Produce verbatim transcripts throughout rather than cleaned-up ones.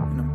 And I'm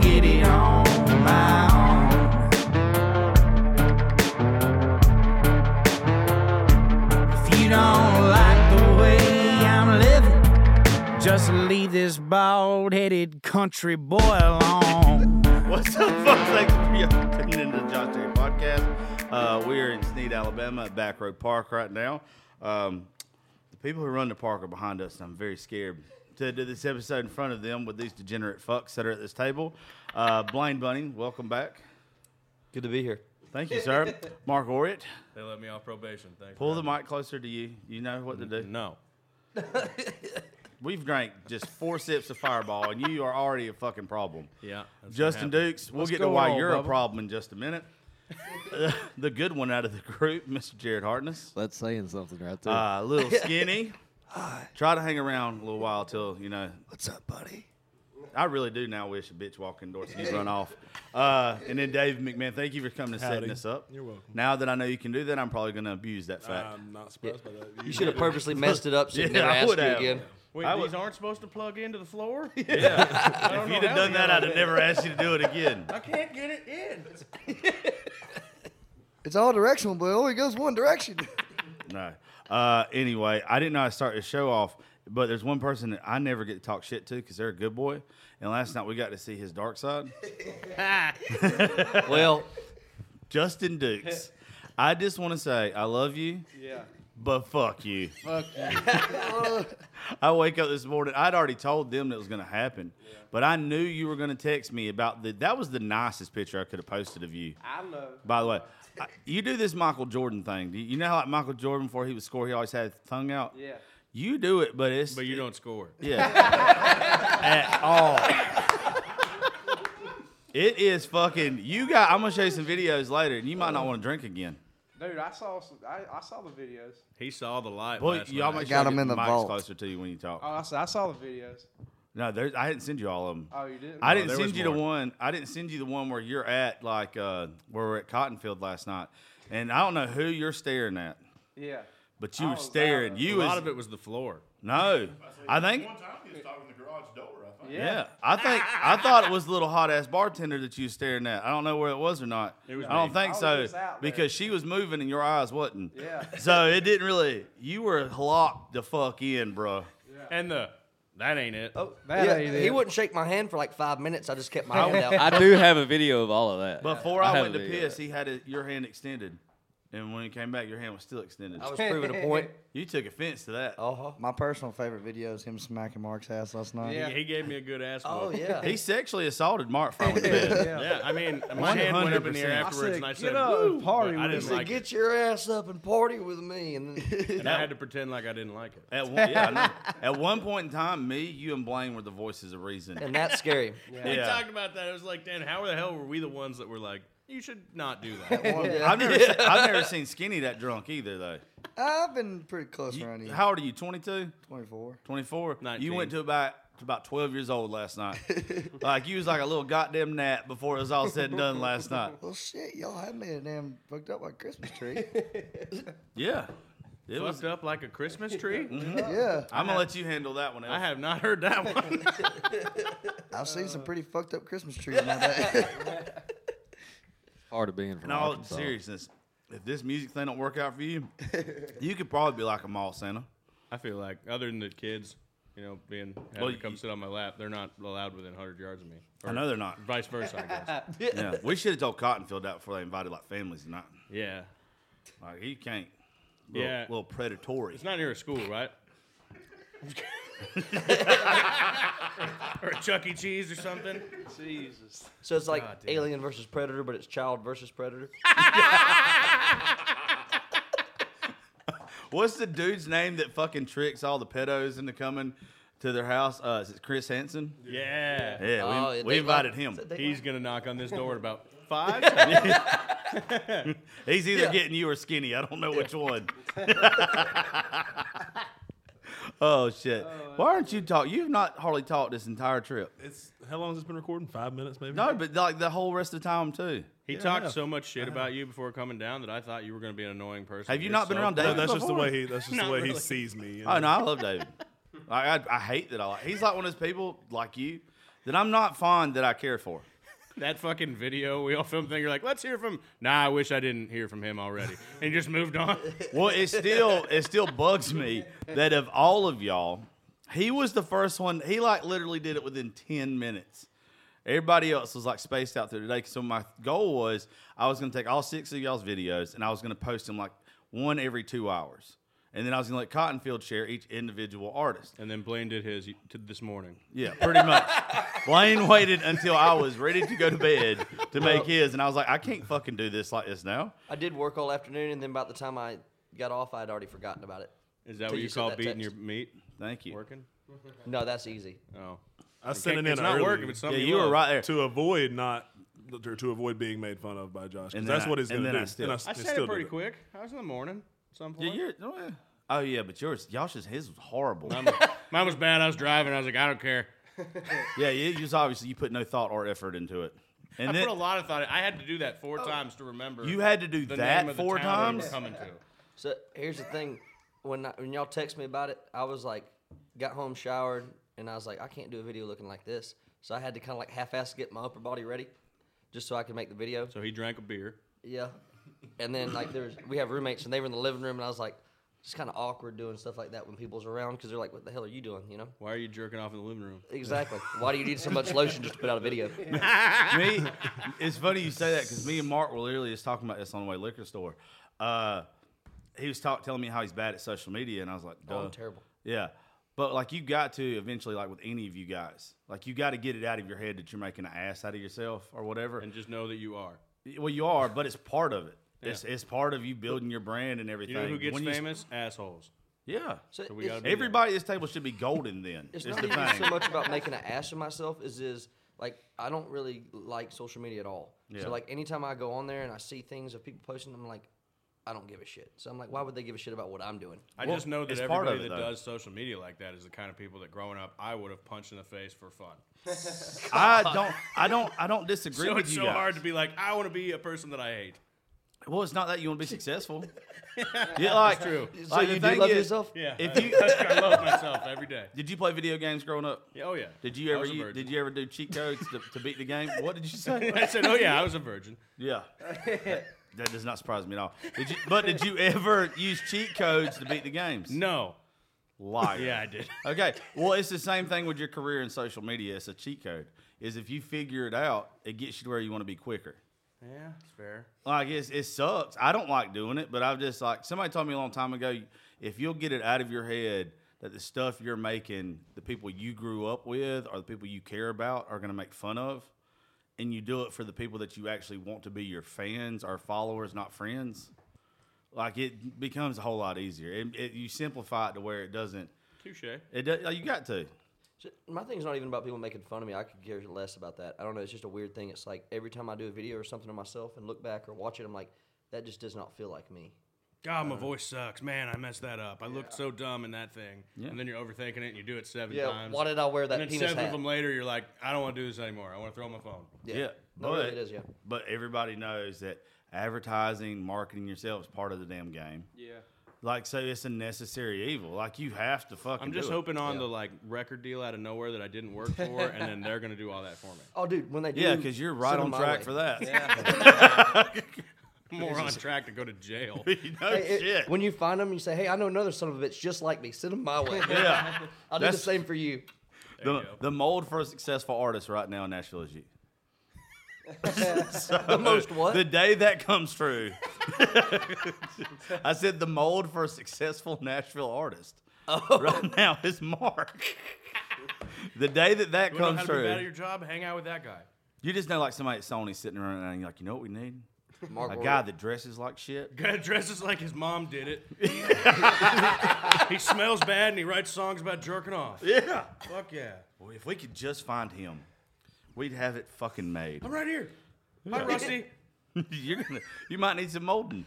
get it on my own. If you don't like the way I'm living, just leave this bald-headed country boy alone. What's up, folks? Thanks for tuning into the Josh J. Podcast. Uh, we're in Snead, Alabama at Back Road Park right now. Um, the people who run the park are behind us, and I'm very scared to do this episode in front of them with these degenerate fucks that are at this table. Uh, Blaine Bunting, welcome back. Good to be here. Thank you, sir. Mark Oriott. They let me off probation. Thanks. Pull the me. mic closer to you. You know what to do. No. We've drank just four sips of Fireball, and you are already a fucking problem. Yeah. Justin Dukes, we'll Let's get to why on, you're Bubba. a problem in just a minute. uh, the good one out of the group, Mister Jared Hartness. That's saying something right there. Uh, a little skinny. Hi. Try to hang around a little while till, you know. What's up, buddy? I really do now wish a bitch walked indoors and you run off. Uh, and then Dave McMahon, thank you for coming and setting us up. You're welcome. Now that I know you can do that, I'm probably going to abuse that fact. I'm not surprised yeah. by that. You, you should have purposely messed it up so yeah, you never asked you have. again. Wait, I these w- aren't supposed to plug into the floor? Yeah. yeah. If you'd have done that, I'd have never asked you to do it again. I can't get it in. It's all directional, but it only goes one direction. No. Uh, anyway, I didn't know I started the show off, but there's one person that I never get to talk shit to because they're a good boy. And last night we got to see his dark side. Well, Justin Dukes, I just want to say I love you. Yeah. But fuck you. Fuck you. I wake up this morning. I'd already told them that was going to happen. Yeah. But I knew you were going to text me about the. That was the nicest picture I could have posted of you. I know. By the way, I, you do this Michael Jordan thing. Do you, you know how like Michael Jordan, before he would score, he always had his tongue out? Yeah. You do it, but it's. But you don't score. Yeah. At all. It is fucking. You got. I'm going to show you some videos later, and you might not want to drink again. Dude, I saw some, I, I saw the videos. He saw the light. Well, y'all might got them in the mics vault. Closer to you when you talk. Oh, I saw, I saw the videos. No, there's, I didn't send you all of them. Oh, you didn't. I no, didn't send you more. the one. I didn't send you the one where you're at, like uh, where we're at Cottonfield last night, and I don't know who you're staring at. Yeah. But you I were staring. You a lot was, of it was the floor. No, I think. One time he was talking to the garage door. I think. Yeah. yeah, I think I thought it was the little hot ass bartender that you was staring at. I don't know where it was or not. It was I don't me. think so because she was moving and your eyes wasn't. Yeah. So it didn't really. You were locked the fuck in, bro. Yeah. And the that ain't it. Oh, that yeah, ain't he it. He wouldn't shake my hand for like five minutes. I just kept my hand out. I do have a video of all of that. Before I, I went to piss, he had a, your hand extended. And when he came back, your hand was still extended. I was proving a point. You took offense to that. Uh-huh. My personal favorite video is him smacking Mark's ass last night. Yeah, he gave me a good ass. Oh, one. yeah. He sexually assaulted Mark from the bed. yeah. yeah, I mean, my one hundred percent hand went up in the air afterwards, I said, and I said, "Woo, party!" I didn't said, like "Get it. your ass up and party with me." And, then and I had to pretend like I didn't like it. At one, yeah, I know. At one point in time, me, you, and Blaine were the voices of reason, and that's scary. yeah. We yeah. talked about that. It was like, Dan, how the hell were we the ones that were like? You should not do that. yeah. I've, never seen, I've never seen Skinny that drunk either, though. I've been pretty close you, around here. How old are you, twenty-two? twenty-four. twenty-four? nineteen. You went to about to about twelve years old last night. Like, you was like a little goddamn gnat before it was all said and done last night. Well, shit, y'all had me a damn fucked up like a Christmas tree. yeah. It fucked was, up like a Christmas tree? Mm-hmm. Yeah. I'm going to let you handle that one. Else. I have not heard that one. I've seen some pretty fucked up Christmas trees in my day. Hard to be in. In all seriousness, if this music thing don't work out for you, you could probably be like a mall Santa. I feel like, other than the kids, you know, being having well, to come you, sit on my lap. They're not allowed within one hundred yards of me. I know they're not. Vice versa, I guess. Yeah, we should have told Cottonfield that before they invited like families and not. Yeah, like he can't. Little, yeah, little predatory. It's not near a school, right? Or a Chuck E. Cheese or something. Jesus. So it's like oh, Alien versus Predator, but it's Child versus Predator. What's the dude's name that fucking tricks all the pedos into coming to their house? Uh, is it Chris Hansen? Yeah. Yeah, yeah we, oh, we invited him. He's going to knock on this door in about five. He's either yeah. getting you or Skinny. I don't know which one. Oh, shit. Oh, why aren't you talking? You've not hardly talked this entire trip. It's How long has this been recording? Five minutes, maybe? No, but like the whole rest of the time, too. He yeah, talked so much shit about you before coming down that I thought you were going to be an annoying person. Have you You're not been so around David? No, that's before? just the way he That's just the way really. he sees me. You know? Oh, no, I love David. Like, I, I hate that I like. He's like one of those people like you that I'm not fond that I care for. That fucking video we all filmed thing, you're like, let's hear from... Nah, I wish I didn't hear from him already. And just moved on. Well, it still it still bugs me that of all of y'all, he was the first one. He, like, literally did it within ten minutes. Everybody else was, like, spaced out through the day. So my goal was I was going to take all six of y'all's videos, and I was going to post them, like, one every two hours. And then I was going to let Cottonfield share each individual artist. And then Blaine did his this morning. Yeah, pretty much. Blaine waited until I was ready to go to bed to well, make his. And I was like, I can't fucking do this like this now. I did work all afternoon, and then by the time I got off, I had already forgotten about it. Is that what you, you call beating text. your meat? Thank you. Working? No, that's easy. Oh. I sent it in It's not working, but something yeah, you were right there. To avoid not... To avoid being made fun of by Josh. Because that's I, what he's going to do. I, still, I, I said it pretty quick. I was in the morning. Some point. Yeah, you're, oh, yeah. oh, yeah, but yours, Josh's, his was horrible. Mine was, mine was bad. I was driving. I was like, I don't care. Yeah, you just obviously you put no thought or effort into it. And I then, put a lot of thought in. I had to do that four oh, times to remember. You had to do that four times? Coming to. So here's the thing. When, I, when y'all text me about it, I was like, got home, showered, and I was like, I can't do a video looking like this. So I had to kind of like half-ass get my upper body ready just so I could make the video. So he drank a beer. Yeah. And then, like, there's we have roommates, and they were in the living room, and I was like, it's kind of awkward doing stuff like that when people's around, because they're like, what the hell are you doing, you know? Why are you jerking off in the living room? Exactly. Why do you need so much lotion just to put out a video? Me, it's funny you say that, because me and Mark were literally just talking about this on the way to the liquor store. Uh, he was talk, telling me how he's bad at social media, and I was like, duh. Oh, I'm terrible. Yeah. But, like, you got to eventually, like, with any of you guys, like, you got to get it out of your head that you're making an ass out of yourself or whatever. And just know that you are. Well, you are, but it's part of it. Yeah. It's it's part of you building your brand and everything. You know who gets when famous? Sp- Assholes. Yeah. So so we everybody at this table should be golden then. It's not the thing. So much about making an ass of myself is, is like, I don't really like social media at all. Yeah. So, like, anytime I go on there and I see things of people posting, I'm like, I don't give a shit. So I'm like, why would they give a shit about what I'm doing? I well, just know that everybody that though. does social media like that is the kind of people that growing up I would have punched in the face for fun. I don't I don't I don't disagree so with you. So it's so hard to be like, I want to be a person that I hate. Well, it's not that you want to be successful. Yeah, like, that's true. So like, you do love is, yourself? Yeah. If I, you, I love myself every day. Did you play video games growing up? Yeah, oh, yeah. Did you I ever you, Did you ever do cheat codes to, to beat the game? What did you say? I said, oh, yeah, I was a virgin. Yeah. That does not surprise me at all. Did you, but did you ever use cheat codes to beat the games? No. Liar. Yeah, I did. Okay. Well, it's the same thing with your career in social media. It's a cheat code. Is if you figure it out, it gets you to where you want to be quicker. Yeah, it's fair. Like, it's, it sucks. I don't like doing it, but I've just, like, somebody told me a long time ago, if you'll get it out of your head that the stuff you're making, the people you grew up with or the people you care about are going to make fun of, and you do it for the people that you actually want to be your fans or followers, not friends, like, it becomes a whole lot easier. It, it, you simplify it to where it doesn't. Touché. It does, you got to. So my thing's not even about people making fun of me. I could care less about that. I don't know. It's just a weird thing. It's like every time I do a video or something of myself and look back or watch it, I'm like, that just does not feel like me. God, my voice sucks. Man, I messed that up. I yeah. looked so dumb in that thing. Yeah. And then you're overthinking it, and you do it seven yeah, times. Why did I wear that penis hat? And then seven hat? of them later, you're like, I don't want to do this anymore. I want to throw my phone. Yeah. yeah. No, but, it is, yeah. But everybody knows that advertising, marketing yourself is part of the damn game. Yeah. Like, so it's a necessary evil. Like, you have to fucking I'm just do hoping it. on yeah. the, like, record deal out of nowhere that I didn't work for, and then they're going to do all that for me. Oh, dude, when they do. Yeah, because you're right on track way. for that. Yeah. more on track to go to jail. no hey, shit. It, when you find them, you say, hey, I know another son of a bitch just like me. Send them my way. yeah. I'll That's, do the same for you. The, you the mold for a successful artist right now in Nashville is you. so, the most what? The day that comes true. I said the mold for a successful Nashville artist oh. right now is Mark. The day that that you comes know how true. To be bad at your job, hang out with that guy. You just know, like somebody at Sony sitting around and you're like, you know what we need? Mark a Oriott. guy that dresses like shit. Guy that dresses like his mom did it. He smells bad and he writes songs about jerking off. Yeah. Fuck yeah. Boy, if we could just find him, we'd have it fucking made. I'm right here. Hi, Rusty. You're gonna. You might need some molding.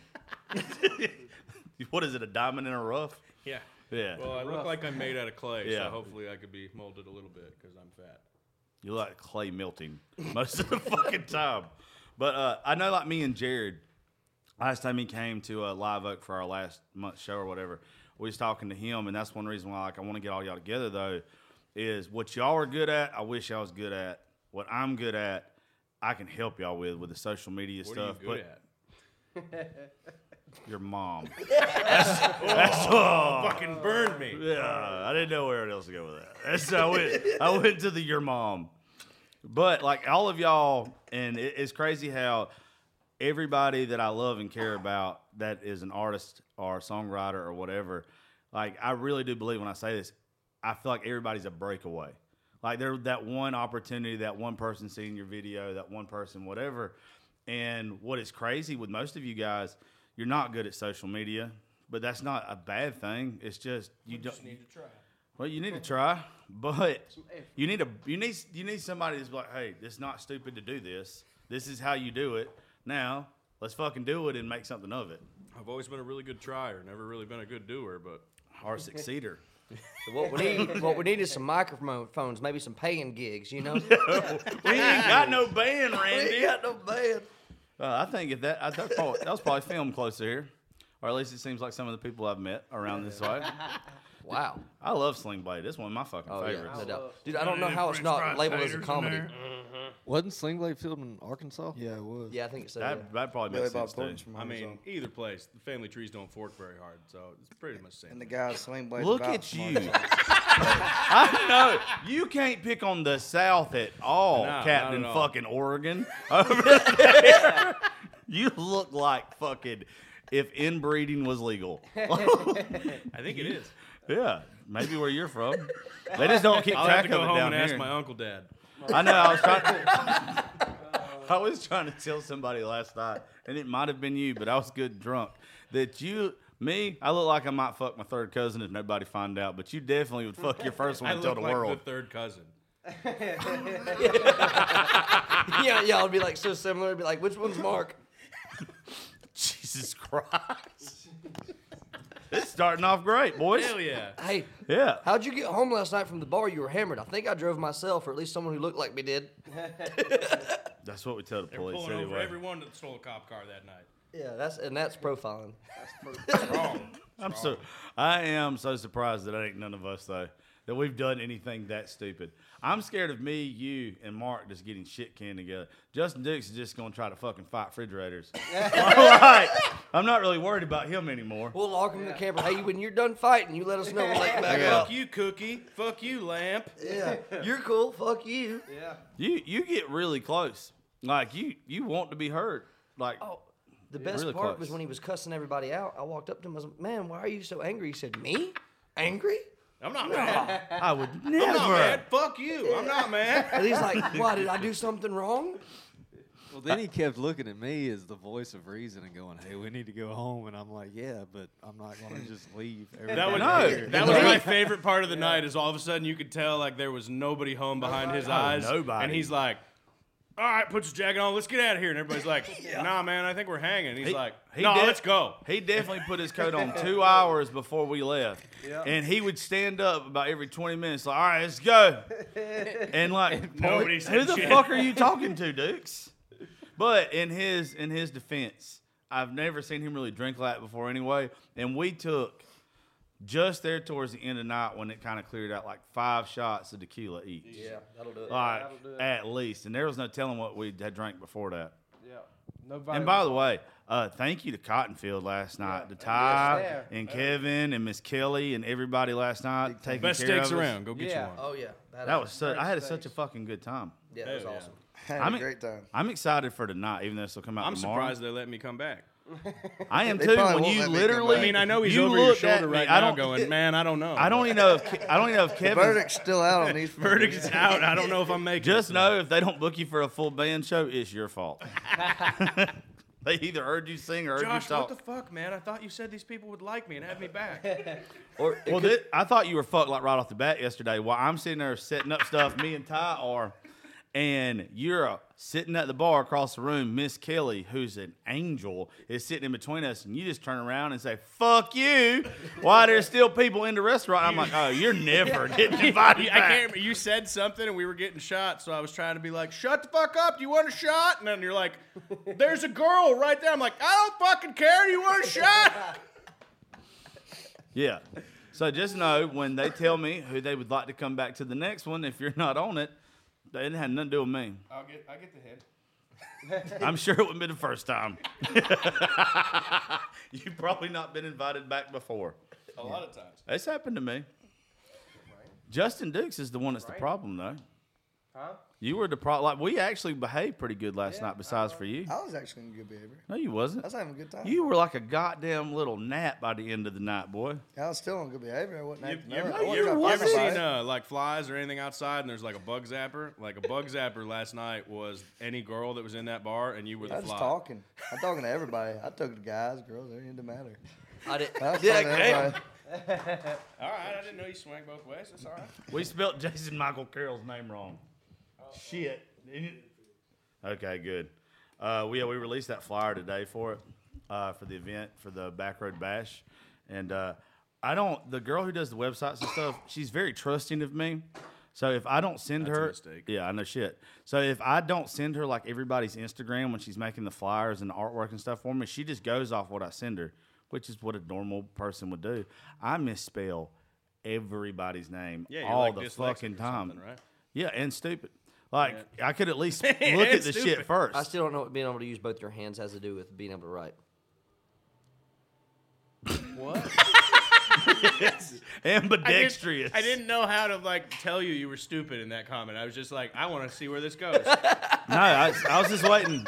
What is it? A diamond in a rough? Yeah. Yeah. Well, I rough. look like I'm made out of clay, yeah. so hopefully I could be molded a little bit because I'm fat. You look like clay melting most of the fucking time. But uh, I know, like me and Jared, last time he came to uh, Live Oak for our last month's show or whatever, we was talking to him, and that's one reason why like I want to get all y'all together though, is what y'all are good at, I wish y'all was good at. What I'm good at, I can help y'all with with the social media what stuff. What are you good but at? Your mom. that's, that's oh, oh, fucking burned me. Yeah, I didn't know where else to go with that. That's I went. I went to the your mom. But, like, all of y'all, and it, it's crazy how everybody that I love and care about that is an artist or a songwriter or whatever, like, I really do believe when I say this, I feel like everybody's a breakaway. Like, they're that one opportunity, that one person seeing your video, that one person, whatever. And what is crazy with most of you guys, you're not good at social media, but that's not a bad thing. It's just you, you don't just need to try. Well, you need to try, but you need a you need you need somebody that's like, hey, it's not stupid to do this. This is how you do it. Now, let's fucking do it and make something of it. I've always been a really good tryer, never really been a good doer, but or succeeder. So what we need, what we need is some microphones, maybe some paying gigs. You know, no, we ain't got no band, Randy. We ain't got no band. Uh, I think if that I, that, probably, that was probably filmed closer here, or at least it seems like some of the people I've met around this way. Wow. I love Sling Blade. It's one of my fucking oh, favorites. Yeah, no doubt. Dude, I don't know how it's not labeled as a comedy. Mm-hmm. Wasn't Sling Blade filmed in Arkansas? Yeah, it was. Yeah, I think so. That, yeah. that probably makes sense, too. I mean, either place. The family trees don't fork very hard, so it's pretty much the same. And the guy Sling Blade. Look at you. I know. You can't pick on the South at all, no, Captain at all. Fucking Oregon. Over there. You look like fucking if inbreeding was legal. I think it is. Yeah, maybe where you're from. They just don't keep I'll track of it down here. I'll have to go home and ask my uncle dad. I know. I was trying to, I was trying to tell somebody last night, and it might have been you, but I was good drunk, that you, me, I look like I might fuck my third cousin if nobody find out, but you definitely would fuck your first one and tell the like world. I look like the third cousin. yeah, yeah, it would be like so similar. It would be like, which one's Mark? Jesus Christ. It's starting off great, boys. Hell yeah. Hey. Yeah. How'd you get home last night from the bar? You were hammered. I think I drove myself, or at least someone who looked like me did. That's what we tell the They're police pulling anyway. Over everyone that stole a cop car that night. Yeah, that's and that's profiling. That's profiling. Wrong. I'm so I am so surprised that I ain't none of us though that we've done anything that stupid. I'm scared of me, you, and Mark just getting shit canned together. Justin Dukes is just going to try to fucking fight refrigerators. Right. I'm not really worried about him anymore. We'll lock him yeah. in the camera. Hey, when you're done fighting, you let us know. We'll let back up. Fuck you, Cookie. Fuck you, Lamp. Yeah. You're cool. Fuck you. Yeah. You you get really close. Like, you, you want to be hurt. Like, oh, the best really part close. was when he was cussing everybody out. I walked up to him. I was like, man, why are you so angry? He said, me? Angry? I'm not no. mad. I would never. I'm not mad. Fuck you. I'm not mad. And he's like, what, did I do something wrong? Well, then he kept looking at me as the voice of reason and going, hey, we need to go home. And I'm like, yeah, but I'm not going to just leave. That, would, no. that was my favorite part of the yeah. night is all of a sudden you could tell like there was nobody home behind nobody. his eyes. Oh, nobody. And he's like, all right, put your jacket on. Let's get out of here. And everybody's like, yeah. nah, man, I think we're hanging. He's he, like, no, nah, def- let's go. He definitely put his coat on two hours before we left. Yep. And he would stand up about every twenty minutes, like, all right, let's go. And like, nobody said who the shit. fuck are you talking to, Dukes? But in his in his defense, I've never seen him really drink like that before anyway. And we took just there towards the end of the night when it kind of cleared out, like five shots of tequila each. Yeah, that'll do it. Like, yeah, that'll do it. At least. And there was no telling what we had drank before that. Yeah. Nobody and by the way, uh, thank you to Cottonfield last night. Yeah. To Ty yes, and Kevin and Miss Kelly and everybody last night big taking best care of us. Best steaks around. Go get yeah. you one. Oh, yeah. That, that was such, I had steaks. such a fucking good time. Yeah, that was yeah. awesome. I had I'm a great time. I'm excited for tonight, even though this will come out I'm tomorrow. I'm surprised they let me come back. I am too. When you literally, I mean, I know he's over your shoulder right now, going, man, I don't know. I don't even know. If Ke- I don't even know if Kevin. Verdict's still out on these. Verdict's out. I don't know if I'm making. Just it know if they don't book you for a full band show, it's your fault. They either heard you sing or heard Josh, you talk. What the fuck, man? I thought you said these people would like me and have me back. Or well, this, I thought you were fucked like right off the bat yesterday. While I'm sitting there setting up stuff, me and Ty are. And you're uh, sitting at the bar across the room. Miss Kelly, who's an angel, is sitting in between us, and you just turn around and say, "Fuck you!" Why there's still people in the restaurant? I'm like, "Oh, you're never getting invited back." I can't remember. You said something, and we were getting shot, so I was trying to be like, "Shut the fuck up! Do you want a shot?" And then you're like, "There's a girl right there." I'm like, "I don't fucking care. Do you want a shot?" Yeah. So just know when they tell me who they would like to come back to the next one, if you're not on it. They didn't have nothing to do with me. I'll get, I'll get the head. I'm sure it wouldn't be the first time. You've probably not been invited back before. A lot of times. It's happened to me. Right. Justin Dukes is the one that's right. the problem, though. Huh? You were the problem. Like, we actually behaved pretty good last yeah, night, besides uh, for you. I was actually in good behavior. No, you wasn't. I was having a good time. You were like a goddamn little nap by the end of the night, boy. I was still in good behavior. I wasn't having you, no, you, you ever seen, uh, like, flies or anything outside, and there's, like, a bug zapper? Like, a bug zapper last night was any girl that was in that bar, and you were the I fly. I was talking. I'm talking to everybody. I talked to guys, girls, it didn't matter. I did. I was yeah, talking to everybody. All right, I didn't know you swang both ways. That's all right. We spelled Jason Michael Carroll's name wrong. Shit. Okay, good. Uh, we uh, we released that flyer today for it, uh, for the event, for the Backroad Bash. And uh, I don't, the girl who does the websites and stuff, she's very trusting of me. So if I don't send That's her, a mistake. Yeah, I know shit. So if I don't send her like everybody's Instagram when she's making the flyers and the artwork and stuff for me, she just goes off what I send her, which is what a normal person would do. I misspell everybody's name yeah, all like the fucking time. Right? Yeah, and stupid. Like, yeah. I could at least look at the stupid. shit first. I still don't know what being able to use both your hands has to do with being able to write. What? Yes. Ambidextrous. I, did, I didn't know how to, like, tell you you were stupid in that comment. I was just like, I want to see where this goes. No, I, I was just waiting.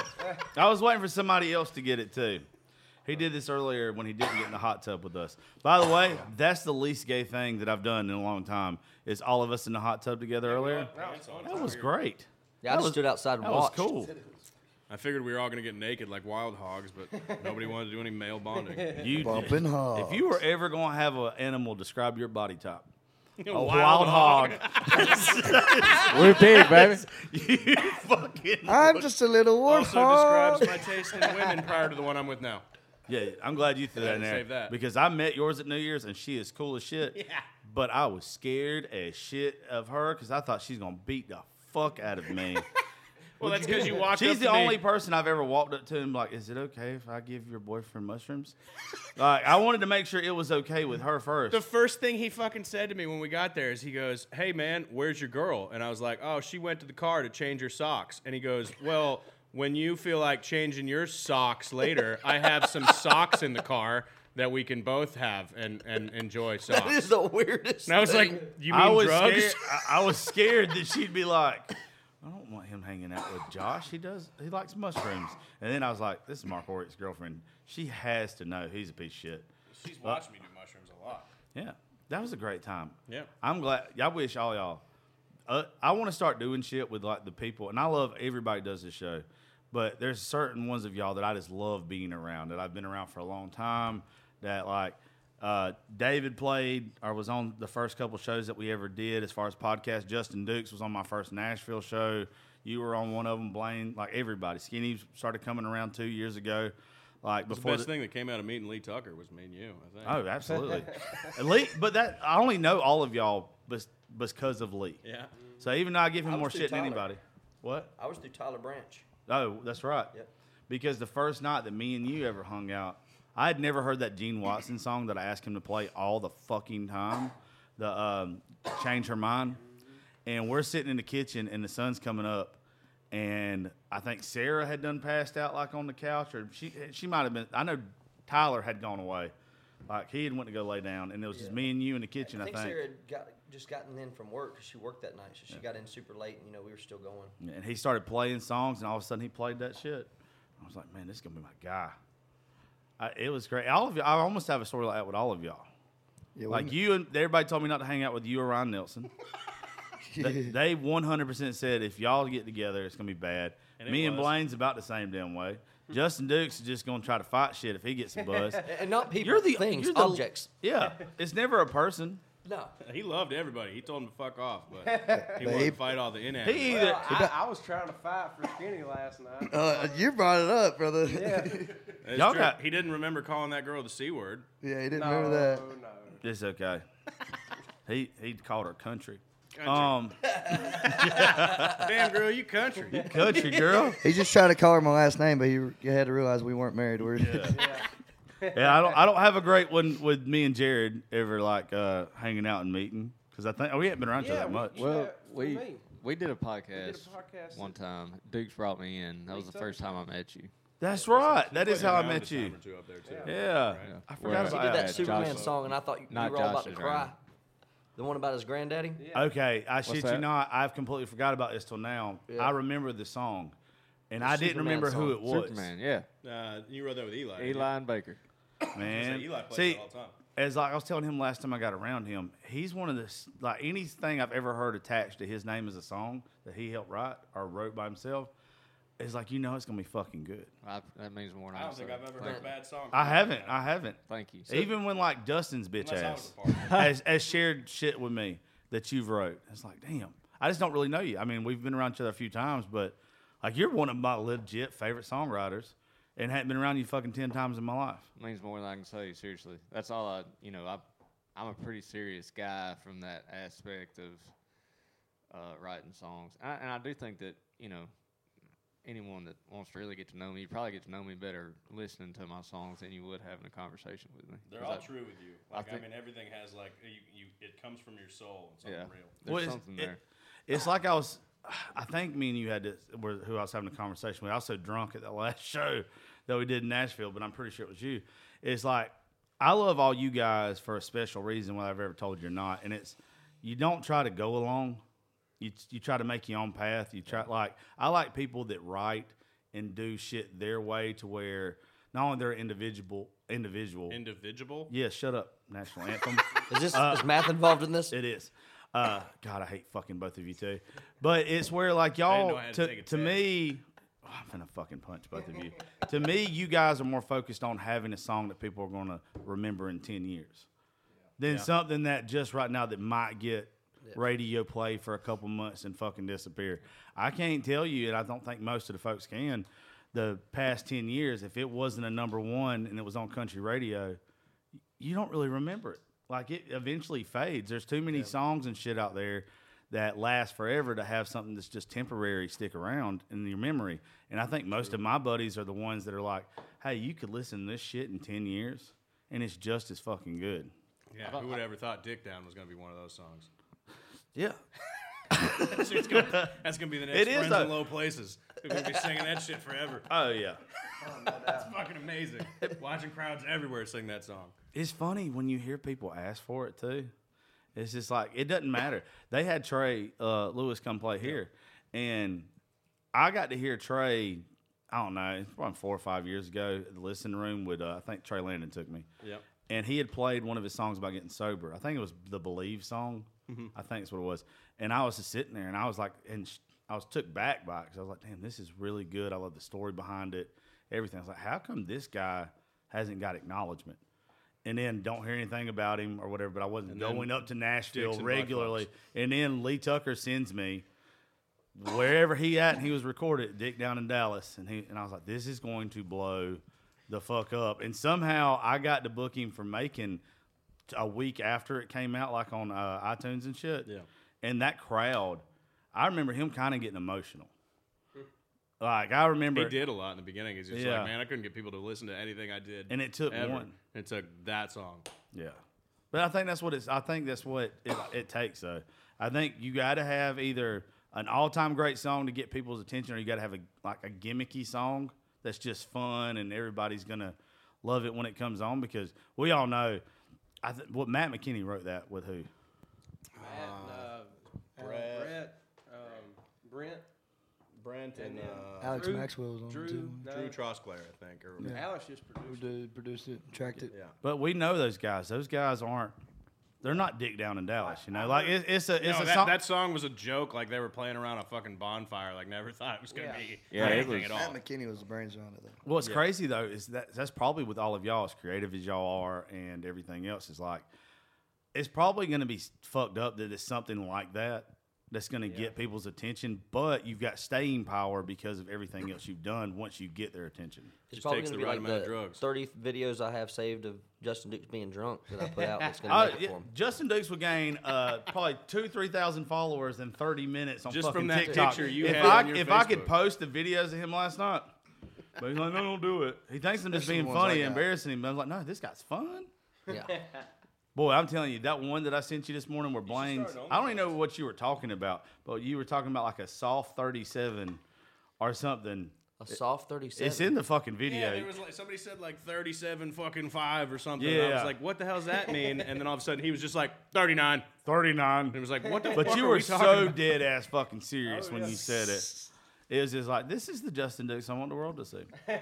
I was waiting for somebody else to get it, too. He did this earlier when he didn't get in the hot tub with us. By the way, that's the least gay thing that I've done in a long time, is all of us in the hot tub together yeah, earlier. That was, that was great. Yeah, that I just was, stood outside and that watched. That was cool. I figured we were all going to get naked like wild hogs, but nobody wanted to do any male bonding. You Bumping hogs. If you were ever going to have an animal describe your body type, a wild, wild hog. hog. We're big, baby. You fucking I'm look. just a little warthog. Also describes my taste in women prior to the one I'm with now. Yeah, I'm glad you threw that in there that. Because I met yours at New Year's and she is cool as shit. Yeah. But I was scared as shit of her because I thought she's gonna beat the fuck out of me. Well, that's because you walked. She's up the to only me. person I've ever walked up to and like, is it okay if I give your boyfriend mushrooms? Like, I wanted to make sure it was okay with her first. The first thing he fucking said to me when we got there is he goes, "Hey man, where's your girl?" And I was like, "Oh, she went to the car to change her socks." And he goes, "Well." When you feel like changing your socks later, I have some socks in the car that we can both have and, and enjoy socks. That is the weirdest And I was thing. like, you mean I was drugs? Scared, I, I was scared that she'd be like, I don't want him hanging out with Josh. He does. He likes mushrooms. And then I was like, this is Mark Oriott's girlfriend. She has to know he's a piece of shit. She's but, watched me do mushrooms a lot. Yeah. That was a great time. Yeah. I'm glad. I wish all y'all. Uh, I want to start doing shit with like the people. And I love everybody does this show. But there's certain ones of y'all that I just love being around, that I've been around for a long time, that, like, uh, David played or was on the first couple shows that we ever did as far as podcasts. Justin Dukes was on my first Nashville show. You were on one of them, Blaine. Like, everybody. Skinny started coming around two years ago. Like before the best the, thing that came out of meeting Lee Tucker was me and you, I think. Oh, absolutely. Lee, but that I only know all of y'all because of Lee. Yeah. So even though I give him I more shit Tyler. than anybody. What? I was through Tyler Branch. Oh, that's right. Yep. Because the first night that me and you ever hung out, I had never heard that Gene Watson song that I asked him to play all the fucking time, the um, Change Her Mind. And we're sitting in the kitchen, and the sun's coming up, and I think Sarah had done passed out like on the couch, or she she might have been. I know Tyler had gone away, like he had went to go lay down, and it was yeah. just me and you in the kitchen. I think, I think. Sarah had got, just gotten in from work because she worked that night, so she yeah. got in super late, and you know we were still going. And he started playing songs, and all of a sudden he played that shit. I was like, man, this is gonna be my guy. I, it was great. All of you, I almost have a story like that with all of y'all. Yeah, like you and everybody told me not to hang out with you or Ryan Nelson. They, they one hundred percent said if y'all get together, it's going to be bad. And me and Blaine's about the same damn way. Justin Dukes is just going to try to fight shit if he gets some buzz. And not people, you're the, things, you're the, objects. Yeah, it's never a person. No. He loved everybody. He told him to fuck off, but he wanted to fight all the inactive. He either, well, I, I was trying to fight for Skinny last night. Uh, you brought it up, brother. Yeah. Y'all got, he didn't remember calling that girl the C word. Yeah, he didn't no, remember that. No, no. It's okay. he he called her country. Country. Um, Damn, girl, you country. You country, girl. He just tried to call her my last name, but you had to realize we weren't married. We're yeah. yeah. yeah, I don't I don't have a great one with me and Jared ever, like, uh, hanging out and meeting. Because I think oh, we haven't been around yeah, each other that much. Well, we we did a podcast, did a podcast one time. Dukes brought me in. That was the first time I met you. That's right. That is how I met you. Yeah. yeah. I forgot about that. He did that Superman song, and I thought you were all about to cry. The one about his granddaddy? Yeah. Okay, I shit you not. I've completely forgot about this till now. Yeah. I remember the song, and the I Superman didn't remember song. who it was. Superman, yeah. Uh, you wrote that with Eli. Eli right? and Baker. Man, Eli plays See, it all the time. As like I was telling him last time I got around him, he's one of the like anything I've ever heard attached to his name as a song that he helped write or wrote by himself. It's like, you know it's going to be fucking good. I, that means more than I don't think I've ever heard a bad song. I haven't. I haven't. Thank you. So, even when, like, Dustin's bitch ass has, has shared shit with me that you've wrote, it's like, damn. I just don't really know you. I mean, we've been around each other a few times, but, like, you're one of my legit favorite songwriters and hadn't been around you fucking ten times in my life. It means more than I can tell you, seriously. That's all I, you know, I, I'm a pretty serious guy from that aspect of uh, writing songs. And I, and I do think that, you know, anyone that wants to really get to know me, you probably get to know me better listening to my songs than you would having a conversation with me. They're all I, true with you. Like, I, I mean, everything has, like, you, you, it comes from your soul. It's something yeah. real. There's well, it's, something there. It, it's like I was, I think me and you had this, were, who I was having a conversation with. I was so drunk at that last show that we did in Nashville, but I'm pretty sure it was you. It's like, I love all you guys for a special reason, whether I've ever told you or not. And it's, you don't try to go along. You you try to make your own path. You try like I like people that write and do shit their way to where not only they're individual, individual, individual. Yeah, shut up. National anthem. Is this uh, is math involved in this? It is. Uh, God, I hate fucking both of you too. But it's where like y'all to to, to me, oh, I'm gonna fucking punch both of you. To me, you guys are more focused on having a song that people are gonna remember in ten years yeah. than yeah. something that just right now that might get. Yeah. Radio play for a couple months and fucking disappear. I can't tell you, and I don't think most of the folks can, the past ten years, if it wasn't a number one and it was on country radio, you don't really remember it. Like, it eventually fades. There's too many yeah. songs and shit out there that last forever to have something that's just temporary stick around in your memory. And I think most of my buddies are the ones that are like, hey, you could listen to this shit in ten years, and it's just as fucking good. Yeah, who would have ever thought Dick Down was going to be one of those songs? Yeah. so it's gonna, that's going to be the next Friends in Low Places. We're going to be singing that shit forever. Oh, yeah. Oh, no, that's fucking amazing. Watching crowds everywhere sing that song. It's funny when you hear people ask for it, too. It's just like, it doesn't matter. They had Trey uh, Lewis come play here, yeah. and I got to hear Trey, I don't know, probably four or five years ago at the Listening Room with, uh, I think Trey Landon took me. Yep. And he had played one of his songs about getting sober. I think it was the Believe song. Mm-hmm. I think that's what it was. And I was just sitting there, and I was like, and sh- I was took back by it because I was like, damn, this is really good. I love the story behind it, everything. I was like, how come this guy hasn't got acknowledgement? And then don't hear anything about him or whatever, but I wasn't going up to Nashville and regularly. And then Lee Tucker sends me wherever he at, and he was recorded, Dick Down in Dallas. And he and I was like, this is going to blow the fuck up. And somehow I got to book him for making – a week after it came out, like on uh, iTunes and shit. Yeah. And that crowd, I remember him kind of getting emotional. Like, I remember. He did a lot in the beginning. He's just yeah. like, man, I couldn't get people to listen to anything I did. And it took ever. one. It took that song. Yeah. But I think that's what it's, I think that's what it, it takes, though. I think you got to have either an all-time great song to get people's attention, or you got to have a like a gimmicky song that's just fun and everybody's gonna love it when it comes on, because we all know. I th- what Matt McKinney wrote that with who? Matt, uh, uh, Brett, Brett um, Brent, Brent, and uh, Alex Drew, Maxwell was on Drew, too. No. Drew Trosclair, I think. Or yeah. Alex just produced it. produced it, tracked it. Yeah. But we know those guys. Those guys aren't. They're not Dick Down in Dallas, you know. Like it, it's a, it's no, a that, song. That song was a joke. Like they were playing around a fucking bonfire. Like never thought it was gonna yeah. be yeah, anything was, at all. Matt McKinney was the brains around it. Though. Well, it's yeah. crazy though. Is that that's probably with all of y'all, as creative as y'all are, and everything else is like, it's probably gonna be fucked up that it's something like that that's gonna yeah. get people's attention. But you've got staying power because of everything else you've done. Once you get their attention, it's it probably takes gonna the be right like the thirty videos I have saved of Justin Dukes being drunk that I put out that's going to make uh, it for him. Justin Dukes would gain uh, probably two, three thousand followers in thirty minutes on just fucking TikTok. Just from that TikTok. Picture you if had I, on your If Facebook. I could post the videos of him last night, but he's like, no, don't do it. He thinks I'm just being funny and embarrassing him. But I'm like, no, this guy's fun. Yeah. Boy, I'm telling you, that one that I sent you this morning where Blaine's, I don't even know what you were talking about, but you were talking about like a soft thirty-seven or something. A soft thirty-seven. It's in the fucking video. Yeah, there was like somebody said like thirty-seven fucking five or something. Yeah. And I was like, what the hell does that mean? And then all of a sudden he was just like thirty-nine. thirty-nine. And it was like, what the but fuck? But you were we so dead ass fucking serious oh, when yeah. you said it. It was just like, this is the Justin Dukes I want the world to see. No.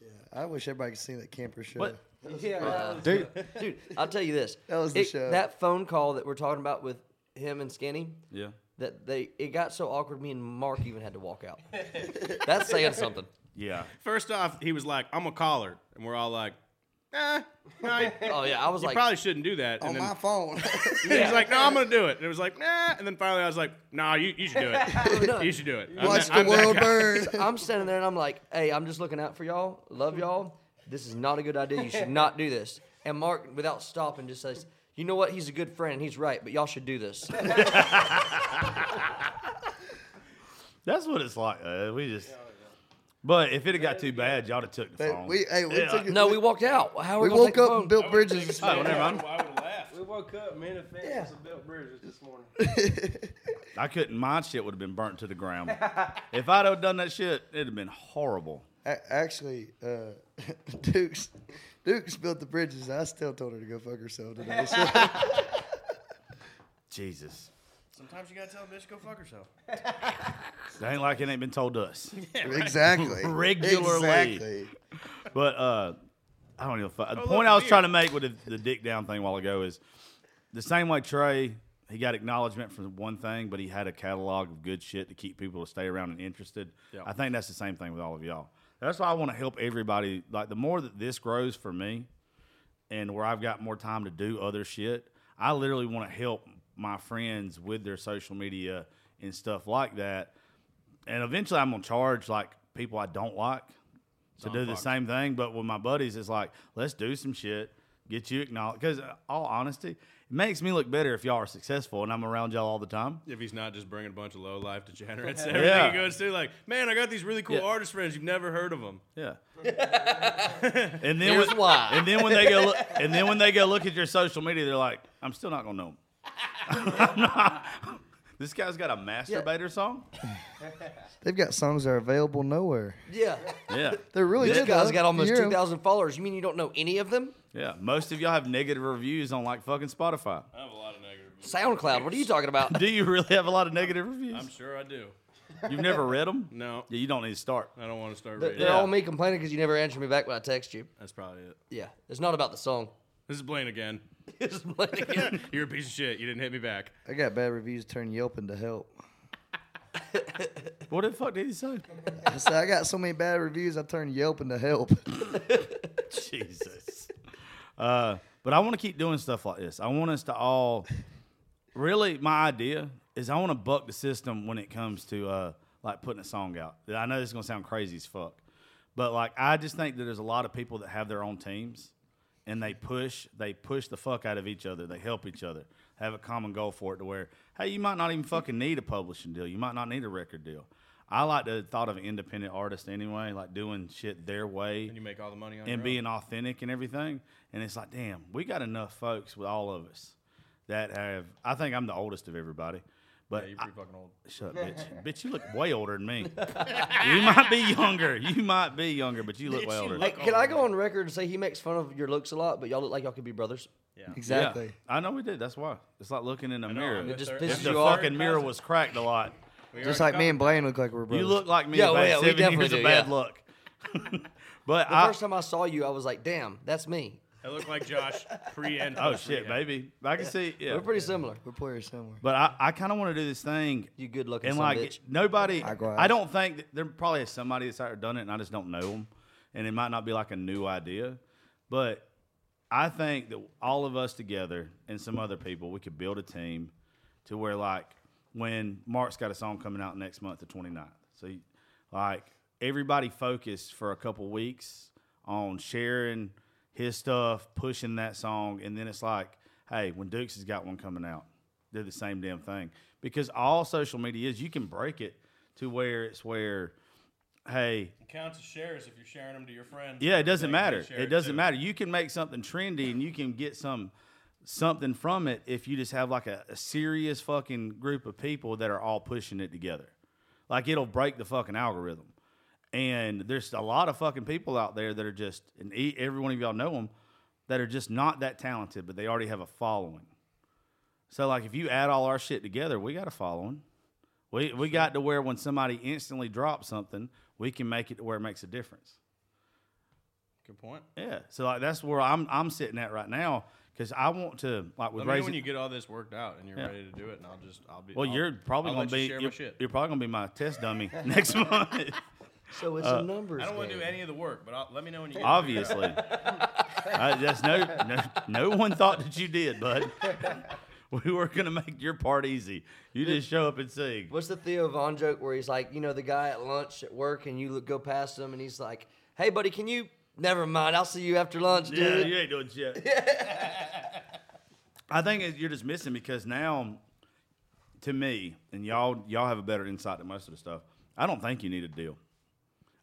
Yeah. I wish everybody could see that camper show. But, yeah. Uh, dude, dude, I'll tell you this. That was the it, show. That phone call that we're talking about with him and Skinny. Yeah. That they it got so awkward, me and Mark even had to walk out. That's saying something. Yeah. First off, he was like, "I'm a caller," and we're all like, "Eh." No, oh yeah, I was you like, "Probably shouldn't do that." And on then, my phone. Yeah. He's like, "No, I'm gonna do it." And it was like, "Nah." And then finally, I was like, "No, nah, you you should do it. You should do it." Watch I'm, the I'm world burn. I'm standing there and I'm like, "Hey, I'm just looking out for y'all. Love y'all. This is not a good idea. You should not do this." And Mark, without stopping, just says, "You know what? He's a good friend, and he's right, but y'all should do this." That's what it's like. Uh, we just, but if it had got too bad, y'all would have took the but phone. We, hey, we yeah. took it, no, we, we walked out. How we, we woke up and built bridges. Oh, never mind. I would have laughed. We woke up, me and the fans yeah. and built bridges this morning. I couldn't. My shit would have been burnt to the ground. If I'd have done that shit, it'd have been horrible. I, actually, uh, Dukes. Duke's built the bridges. I still told her to go fuck herself today. So. Jesus. Sometimes you gotta tell a bitch to go fuck herself. It ain't like it ain't been told to us. Yeah, right. Exactly. Regularly. Exactly. But uh, I don't know. If I, the oh, point I was here. trying to make with the, the Dick Down thing a while ago is the same way Trey, he got acknowledgement for one thing, but he had a catalog of good shit to keep people to stay around and interested. Yeah. I think that's the same thing with all of y'all. That's why I want to help everybody. Like, the more that this grows for me and where I've got more time to do other shit, I literally want to help my friends with their social media and stuff like that. And eventually I'm going to charge, like, people I don't like to do the same thing. But with my buddies, it's like, let's do some shit, get you acknowledged. Because, uh, all honesty, it makes me look better if y'all are successful and I'm around y'all all the time. If he's not just bringing a bunch of low-life degenerates and everything yeah. he goes to, like, man, I got these really cool yeah. artist friends. You've never heard of them. Yeah. and then Here's when, why. And then when they go look, and then when they go look at your social media, they're like, I'm still not gonna know them. I'm not, this guy's got a masturbator yeah. song. They've got songs that are available nowhere. Yeah. Yeah. They're really this good. This guy's though. got almost two thousand followers. You mean you don't know any of them? Yeah, most of y'all have negative reviews on, like, fucking Spotify. I have a lot of negative reviews. SoundCloud, what are you talking about? Do you really have a lot of negative reviews? I'm sure I do. You've never read them? No. Yeah, you don't need to start. I don't want to start reading. They're yeah. all me complaining because you never answer me back when I text you. That's probably it. Yeah, it's not about the song. This is Blaine again. This is Blaine again. You're a piece of shit. You didn't hit me back. I got bad reviews. Turn Yelp into help. What the fuck did he say? I said, I got so many bad reviews, I turned Yelp into help. Jesus. Uh, but I want to keep doing stuff like this. I want us to all really, my idea is I want to buck the system when it comes to uh, like putting a song out. I know this is going to sound crazy as fuck, but like I just think that there's a lot of people that have their own teams and they push, they push the fuck out of each other. They help each other, have a common goal for it to where, hey, you might not even fucking need a publishing deal. You might not need a record deal. I like the thought of an independent artist anyway, like doing shit their way. And you make all the money on your own. And being authentic and everything. And it's like, damn, we got enough folks with all of us that have, I think I'm the oldest of everybody, But yeah, you're pretty I, fucking old. Shut up, bitch. Bitch, you look way older than me. You might be younger. You might be younger, but you look bitch, way older. Look hey, can older. I go on record and say he makes fun of your looks a lot, but y'all look like y'all could be brothers? Yeah. Exactly. Yeah. I know we did. That's why. It's like looking in a mirror. It just pisses you off. The fucking mirror was cracked a lot. Just like me and Blaine look like we're brothers. You look like me yeah, and Blaine. Well, yeah, Seven years do, of bad yeah. luck. But the I, first time I saw you, I was like, damn, that's me. I look like Josh pre and oh shit, baby. I can yeah. see. Yeah, we're pretty yeah. similar. We're pretty similar. But I, I kind of want to do this thing. You good looking, and like bitch. nobody. I, I don't think that, there probably is somebody that's already done it, and I just don't know them, and it might not be like a new idea. But I think that all of us together and some other people, we could build a team to where like when Mark's got a song coming out next month, the twenty-ninth. So you, like everybody focused for a couple weeks on sharing his stuff, pushing that song, and then it's like, hey, when Dukes has got one coming out, do the same damn thing. Because all social media is, you can break it to where it's where, hey. It counts as shares if you're sharing them to your friends. Yeah, it doesn't matter. It doesn't matter. You can make something trendy and you can get some something from it if you just have like a, a serious fucking group of people that are all pushing it together. Like it'll break the fucking algorithm. And there's a lot of fucking people out there that are just, and every one of y'all know them, that are just not that talented, but they already have a following. So, like, if you add all our shit together, we got a following. We we got to where when somebody instantly drops something, we can make it to where it makes a difference. Good point. Yeah. So, like, that's where I'm I'm sitting at right now. Because I want to like with raising. When you get all this worked out and you're yeah. ready to do it, and I'll just I'll be. Well, I'll, you're probably I'll gonna be you you're, shit. you're probably gonna be my test dummy next month. So it's uh, a numbers. I don't want to do any of the work, but I'll, let me know when you. Obviously, I, that's no, no. No one thought that you did, bud. We were gonna make your part easy. You just show up and sing. What's the Theo Von joke where he's like, you know, the guy at lunch at work, and you look, go past him, and he's like, "Hey, buddy, can you?" Never mind. I'll see you after lunch, dude. Yeah, you ain't doing shit. I think you're just missing because now, to me, and y'all, y'all have a better insight than most of the stuff. I don't think you need a deal.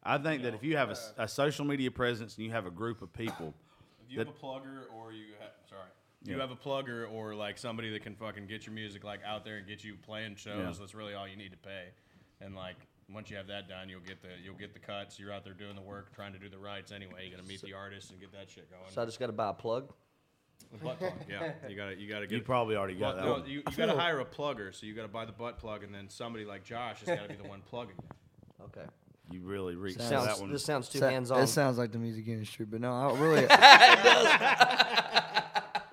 I think you that know, if you have uh, a, a social media presence and you have a group of people, if you that, have a plugger or you ha- sorry, you yeah. have a plugger or like somebody that can fucking get your music like out there and get you playing shows. Yeah. That's really all you need to pay. And like once you have that done, you'll get the you'll get the cuts. You're out there doing the work, trying to do the rights anyway. You're gonna meet so, the artists and get that shit going. So I just gotta buy a plug. The butt plug, yeah. You gotta, you gotta get. You probably already got well, that. No, one. You, you gotta hire a plugger, so you gotta buy the butt plug, and then somebody like Josh has gotta be the one plugging. Okay. You really reached sounds, that one. This sounds too so, hands-on. This sounds like the music industry, but no, I don't really.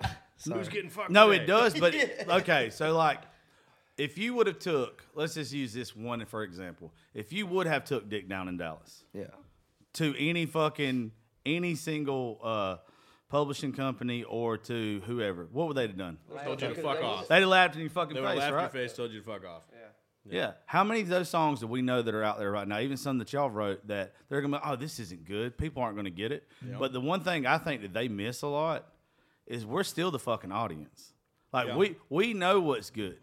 It does. Who's getting fucked? No, today? It does, but it, okay. So, like, if you would have took, let's just use this one for example. If you would have took Dick Down in Dallas, yeah, to any fucking any single uh, publishing company or to whoever, what would they have done? They told you to fuck off. They'd have laughed in your fucking face, right? They would have laughed in your face, told you to fuck off. Yeah. Yeah. yeah. How many of those songs do we know that are out there right now, even some that y'all wrote, that they're going to be, oh, this isn't good. People aren't going to get it. Yep. But the one thing I think that they miss a lot is we're still the fucking audience. Like, yeah. we, we know what's good.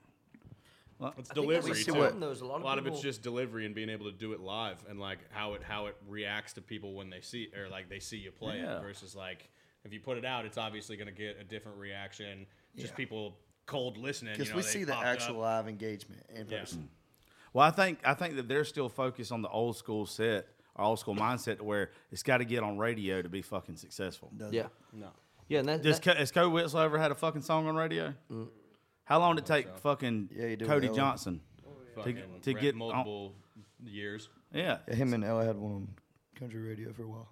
Well, it's I delivery, too. What, a lot, of, a lot of it's just delivery and being able to do it live and, like, how it how it reacts to people when they see or, like, they see you play yeah. it versus, like, if you put it out, it's obviously going to get a different reaction. Yeah. Just people... cold listening because you know, we see the actual up. live engagement in person. Yeah. Well, I think I think that they're still focused on the old school set, or old school mindset, where it's got to get on radio to be fucking successful. Does yeah, it? no, yeah. And that, Does that, Co- has Cody Whitslow ever had a fucking song on radio? Mm. How long did it take so. fucking yeah, Cody Johnson oh, yeah. to, fucking to get multiple on? years? Yeah, him and Ella had one on country radio for a while.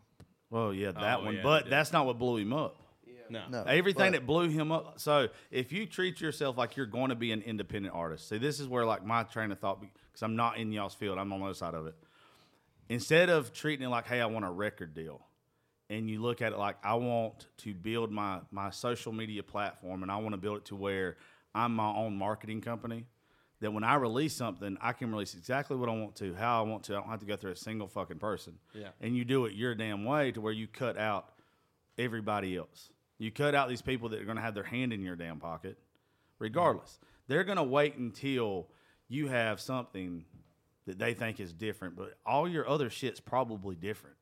Well, yeah, that oh, one, yeah, but that's not what blew him up. No. no. Everything that blew him up. So if you treat yourself like you're going to be an independent artist, see, this is where like my train of thought, because I'm not in y'all's field, I'm on the other side of it. Instead of treating it like, hey, I want a record deal, and you look at it like, I want to build my, my social media platform, and I want to build it to where I'm my own marketing company, that when I release something, I can release exactly what I want to, how I want to. I don't have to go through a single fucking person. Yeah. And you do it your damn way to where you cut out everybody else. You cut out these people that are going to have their hand in your damn pocket, regardless. They're going to wait until you have something that they think is different, but all your other shit's probably different.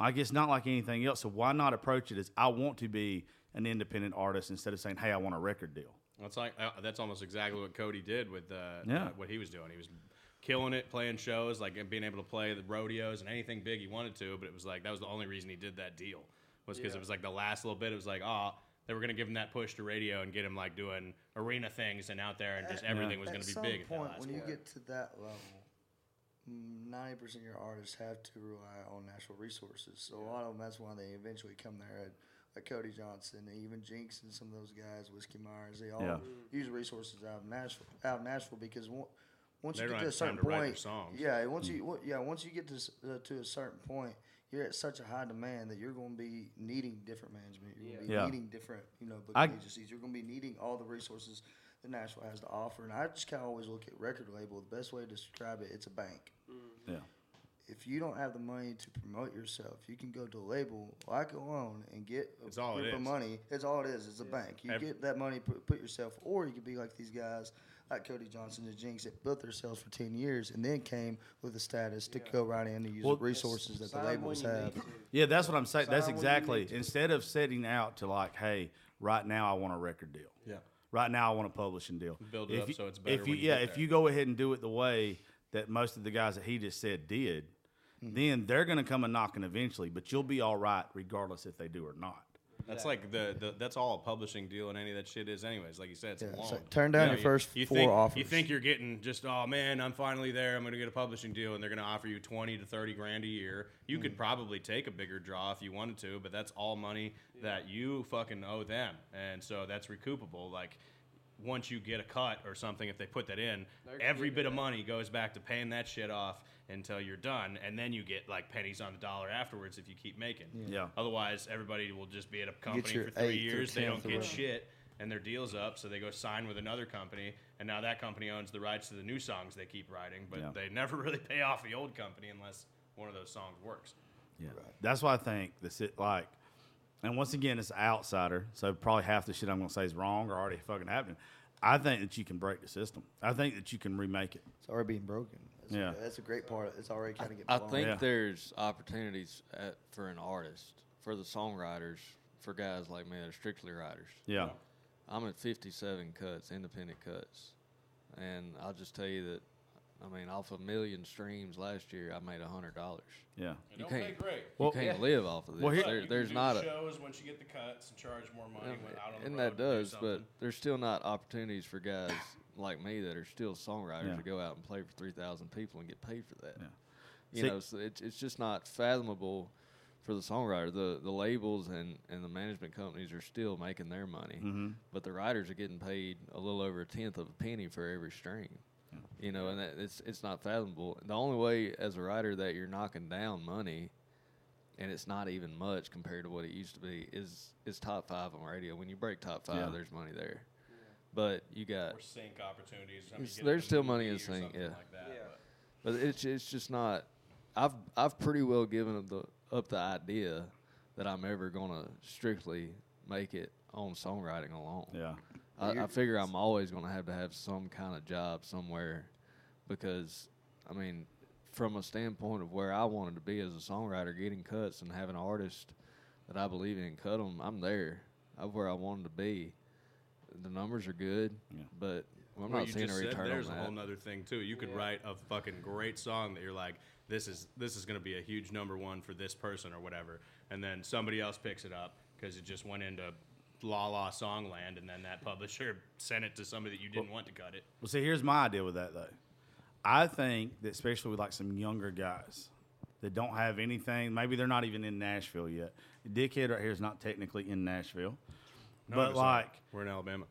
Like, it's not like anything else, so why not approach it as, I want to be an independent artist, instead of saying, hey, I want a record deal. That's like uh, that's almost exactly what Cody did with uh, yeah. uh, what he was doing. He was killing it, playing shows, like being able to play the rodeos and anything big he wanted to. But it was like that was the only reason he did that deal was because yeah. it was like the last little bit. It was like oh, they were gonna give him that push to radio and get him like doing arena things and out there and just at, everything yeah. was at gonna be some big. Point, at that when point. You get to that level, ninety percent of your artists have to rely on natural resources. So yeah. a lot of them, that's why they eventually come there. At, Like Cody Johnson, even Jinx and some of those guys, Whiskey Myers, they all yeah. use resources out of Nashville. Out of Nashville because one, once they you get to a certain point, yeah, once mm. you yeah once you get to uh, to a certain point, you're at such a high demand that you're going to be needing different management. You're going to yeah. be yeah. needing different you know booking agencies. You're going to be needing all the resources that Nashville has to offer. And I just kind of always look at record label. The best way to describe it, it's a bank. Mm. Yeah. If you don't have the money to promote yourself, you can go to a label like Alone and get a group of money. It's all it is. It's a yeah. bank. You Every- get that money, put, put yourself, or you could be like these guys, like Cody Johnson and Jinx, that built themselves for ten years and then came with the status yeah. to go right in to use well, the resources that the labels have. Yeah, that's what I'm saying. Sign that's exactly. Instead of setting out to like, hey, right now I want a record deal. Yeah. Right now I want a publishing deal. Build it if up you, so it's better if you, when you Yeah, get there. If you go ahead and do it the way that most of the guys that he just said did, Mm-hmm. then they're going to come a knocking eventually, but you'll be all right regardless if they do or not. That's like the, the that's all a publishing deal and any of that shit is anyways. Like you said, it's yeah, a long. So turn down you know, your first you, you four think, offers. You think you're getting just, oh, man, I'm finally there. I'm going to get a publishing deal, and they're going to offer you twenty to thirty grand a year. You mm-hmm. could probably take a bigger draw if you wanted to, but that's all money yeah. that you fucking owe them, and so that's recoupable. Like, once you get a cut or something, if they put that in, they're every bit of money goes back to paying that shit off until you're done, and then you get like pennies on the dollar afterwards if you keep making. Yeah. yeah. Otherwise, everybody will just be at a company for three years. They don't get shit, and their deal's up, so they go sign with another company, and now that company owns the rights to the new songs they keep writing, but yeah. they never really pay off the old company unless one of those songs works. Yeah, right. That's why I think this it like, and once again, it's an outsider, so probably half the shit I'm gonna say is wrong or already fucking happening. I think that you can break the system. I think that you can remake it. It's already being broken. That's yeah, a, that's a great part. It's already kind of getting. I think yeah. there's opportunities at, for an artist, for the songwriters, for guys like me that are strictly writers. Yeah, I'm at fifty-seven cuts, independent cuts, and I'll just tell you that. I mean, off a million streams last year, I made a hundred dollars. Yeah, you don't can't. Great. You well, can't yeah. live off of this. Well, here, there, there's not a shows once you get the cuts and charge more money. Yeah, out on and the road that does, and do but there's still not opportunities for guys like me that are still songwriters yeah. to go out and play for three thousand people and get paid for that. Yeah. You See, know, so it's it's just not fathomable for the songwriter. The the labels and, and the management companies are still making their money, mm-hmm. but the writers are getting paid a little over a tenth of a penny for every stream. You know, and that it's it's not fathomable. The only way as a writer that you're knocking down money, and it's not even much compared to what it used to be, is is top five on radio. When you break top five, yeah. there's money there. Yeah. But you got or sync opportunities. I mean, there's still money in sync, yeah. Like that, yeah. But. but it's it's just not. I've I've pretty well given up the up the idea that I'm ever gonna strictly make it on songwriting alone. Yeah. I, I figure I'm always going to have to have some kind of job somewhere because, I mean, from a standpoint of where I wanted to be as a songwriter, getting cuts and having an artist that I believe in cut them, I'm there. I'm where I wanted to be. The numbers are good, yeah. but I'm well, not seeing a return on that. There's a whole other thing, too. You could yeah. write a fucking great song that you're like, this is this is going to be a huge number one for this person or whatever, and then somebody else picks it up because it just went into – La La Songland, and then that publisher sent it to somebody that you didn't well, want to cut it. Well, see, here's my idea with that, though. I think that especially with, like, some younger guys that don't have anything, maybe they're not even in Nashville yet. Dickhead right here is not technically in Nashville. No, but, like... Not. We're in Alabama.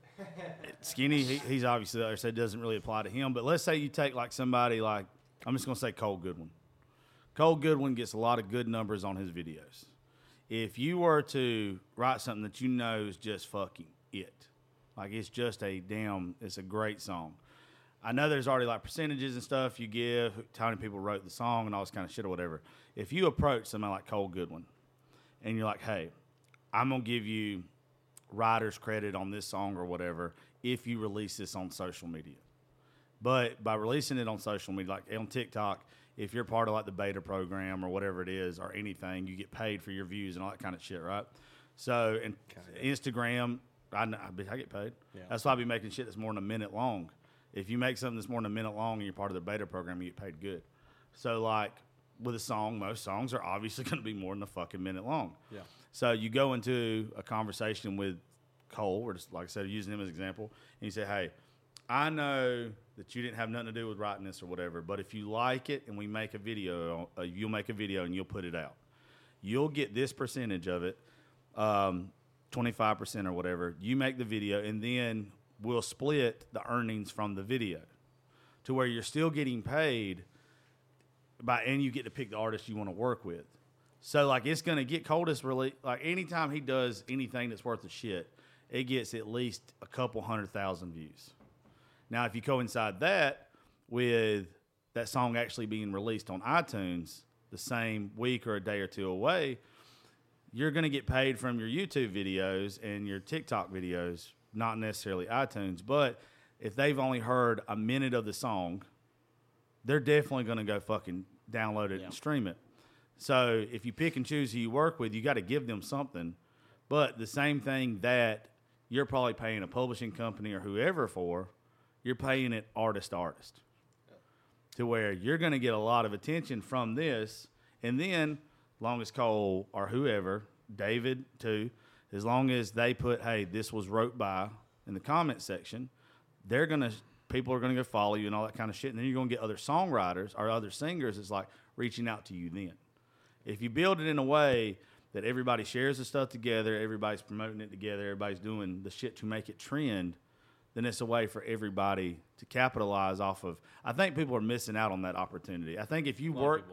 Skinny, he, he's obviously there, so it doesn't really apply to him. But let's say you take, like, somebody like... I'm just going to say Cole Goodwin. Cole Goodwin gets a lot of good numbers on his videos. If you were to write something that you know is just fucking it, like it's just a damn, it's a great song. I know there's already like percentages and stuff you give, how many people wrote the song and all this kind of shit or whatever. If you approach somebody like Cole Goodwin and you're like, hey, I'm going to give you writer's credit on this song or whatever if you release this on social media. But by releasing it on social media, like on TikTok, if you're part of like the beta program or whatever it is or anything, you get paid for your views and all that kind of shit, right? So, and God. Instagram, I, I get paid. Yeah. That's why I be making shit that's more than a minute long. If you make something that's more than a minute long and you're part of their beta program, you get paid good. So, like, with a song, most songs are obviously going to be more than a fucking minute long. Yeah. So you go into a conversation with Cole, or just, like I said, using him as an example, and you say, hey, I know that you didn't have nothing to do with writing this or whatever, but if you like it and we make a video, uh, you'll make a video and you'll put it out. You'll get this percentage of it, um, twenty-five percent or whatever. You make the video, and then we'll split the earnings from the video to where you're still getting paid by, and you get to pick the artist you want to work with. So, like, it's going to get Coldest really, like, anytime he does anything that's worth a shit, it gets at least a couple hundred thousand views. Now, if you coincide that with that song actually being released on iTunes the same week or a day or two away, you're going to get paid from your YouTube videos and your TikTok videos, not necessarily iTunes. But if they've only heard a minute of the song, they're definitely going to go fucking download it yeah. and stream it. So if you pick and choose who you work with, you got to give them something. But the same thing that you're probably paying a publishing company or whoever for, you're paying it artist to artist, yeah. to where you're going to get a lot of attention from this. And then, long as Cole or whoever, David too, as long as they put, hey, this was wrote by in the comment section, they're going to, people are going to go follow you and all that kind of shit. And then you're going to get other songwriters or other singers. It's like reaching out to you then. If you build it in a way that everybody shares the stuff together, everybody's promoting it together, everybody's doing the shit to make it trend, then it's a way for everybody to capitalize off of. I think people are missing out on that opportunity. I think if you work,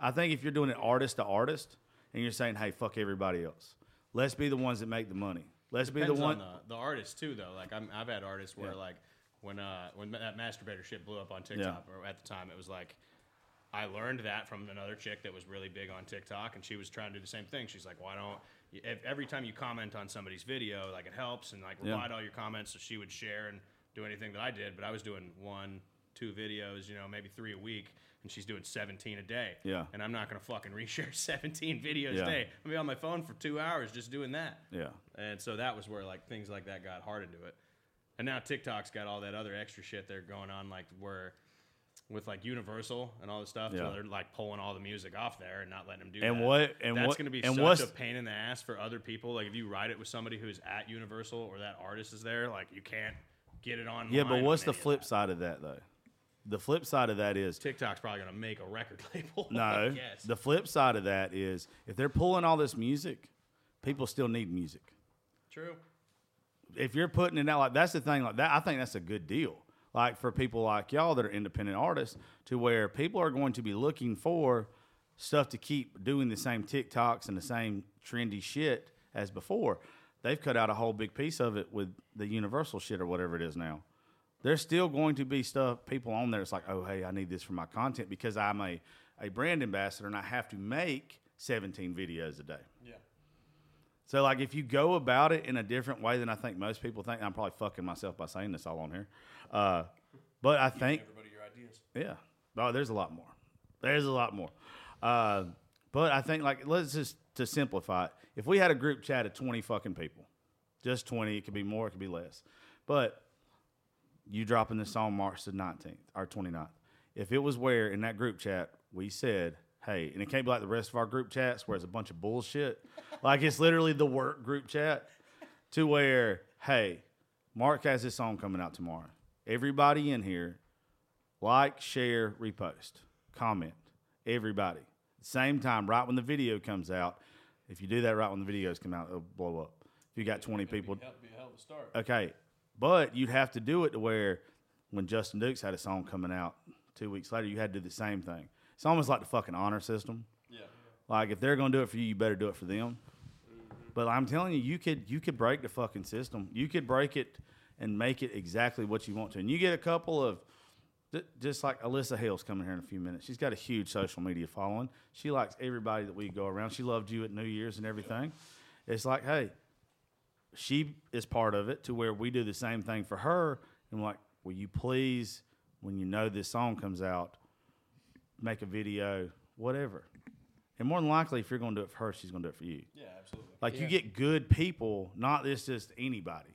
I think if you're doing it artist to artist and you're saying, hey, fuck everybody else, let's be the ones that make the money. Let's Depends be the one. On the, the artist too, though. Like I'm, I've had artists where, yeah. like, when uh, when that masturbator shit blew up on TikTok, yeah. or at the time, it was like, I learned that from another chick that was really big on TikTok, and she was trying to do the same thing. She's like, why don't – if every time you comment on somebody's video, like, it helps, and, like, provide yeah. all your comments, so she would share and do anything that I did. But I was doing one, two videos, you know, maybe three a week, and she's doing seventeen a day. Yeah. And I'm not going to fucking reshare seventeen videos yeah. a day. I'll be on my phone for two hours just doing that. Yeah. And so that was where, like, things like that got hard into it. And now TikTok's got all that other extra shit there going on, like, where – with like Universal and all this stuff, yeah. so they're like pulling all the music off there and not letting them do and that. What, and that's what, gonna be and such a pain in the ass for other people. Like if you write it with somebody who's at Universal or that artist is there, like you can't get it online. Yeah, but what's the flip side of that though? The flip side of that is TikTok's probably gonna make a record label. No, the flip side of that is if they're pulling all this music, people still need music. True. If you're putting it out, like that's the thing. Like that, I think that's a good deal. Like for people like y'all that are independent artists, to where people are going to be looking for stuff to keep doing the same TikToks and the same trendy shit as before. They've cut out a whole big piece of it with the Universal shit or whatever it is now. There's still going to be stuff, people on there, it's like, oh, hey, I need this for my content because I'm a, a brand ambassador and I have to make seventeen videos a day. Yeah. So, like, if you go about it in a different way than I think most people think, I'm probably fucking myself by saying this all on here. Uh, but I Give think... everybody your ideas. Yeah. Oh, there's a lot more. There's a lot more. Uh, but I think, like, let's just, to simplify it, if we had a group chat of twenty fucking people, just twenty, it could be more, it could be less. But you dropping this song March the nineteenth, or twenty-ninth. If it was where, in that group chat, we said... hey, and it can't be like the rest of our group chats where it's a bunch of bullshit. Like, it's literally the work group chat to where, hey, Mark has this song coming out tomorrow. Everybody in here, like, share, repost, comment. Everybody. Same time, right when the video comes out. If you do that right when the videos come out, it'll blow up. If you got yeah, twenty people. That would be a hell of a start. Okay. But you'd have to do it to where when Justin Dukes had a song coming out two weeks later, you had to do the same thing. It's almost like the fucking honor system. Yeah. Like, if they're going to do it for you, you better do it for them. Mm-hmm. But I'm telling you, you could you could break the fucking system. You could break it and make it exactly what you want to. And you get a couple of, th- just like Alyssa Hill's coming here in a few minutes. She's got a huge social media following. She likes everybody that we go around. She loved you at New Year's and everything. Yeah. It's like, hey, she is part of it to where we do the same thing for her. And we're like, will you please, when you know this song comes out, make a video, whatever. And more than likely, if you're going to do it for her, she's going to do it for you. Yeah, absolutely. Like, yeah. You get good people, not this just anybody.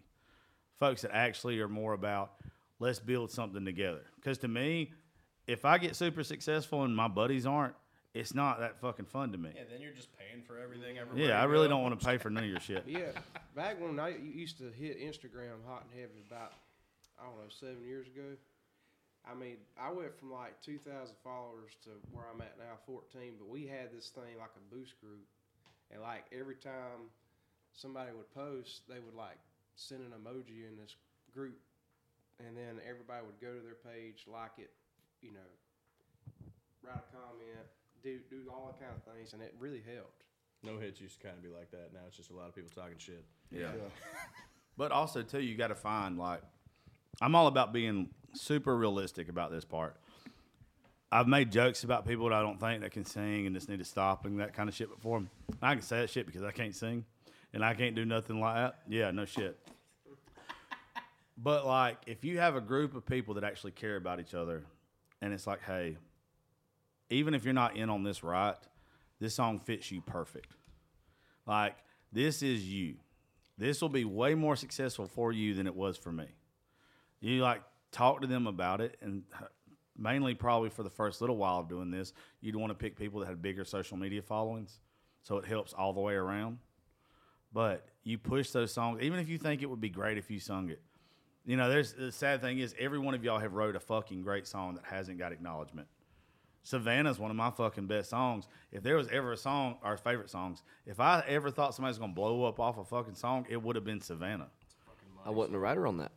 folks that actually are more about let's build something together. Because to me, if I get super successful and my buddies aren't, it's not that fucking fun to me. Yeah, then you're just paying for everything. Everywhere yeah, I really go. don't want to pay for none of your shit. Yeah, back when I used to hit Instagram hot and heavy about, I don't know, seven years ago. I mean, I went from like two thousand followers to where I'm at now, fourteen, but we had this thing like a boost group. And like every time somebody would post, they would like send an emoji in this group. And then everybody would go to their page, like it, you know, write a comment, do do all that kind of things, and it really helped. No hits used to kind of be like that. Now it's just a lot of people talking shit. Yeah. yeah. But also, too, you got to find, like, I'm all about being super realistic about this part. I've made jokes about people that I don't think that can sing and just need to stop and that kind of shit before them. I can say that shit because I can't sing and I can't do nothing like that. Yeah, no shit. But, like, if you have a group of people that actually care about each other and it's like, hey, even if you're not in on this right, this song fits you perfect. Like, this is you. This will be way more successful for you than it was for me. You, like, talk to them about it, and mainly probably for the first little while of doing this, you'd want to pick people that had bigger social media followings, so it helps all the way around. But you push those songs, even if you think it would be great if you sung it. You know, there's the sad thing is every one of y'all have wrote a fucking great song that hasn't got acknowledgement. Savannah's one of my fucking best songs. If there was ever a song, our favorite songs, if I ever thought somebody was going to blow up off a fucking song, it would have been Savannah. I wasn't a writer on that.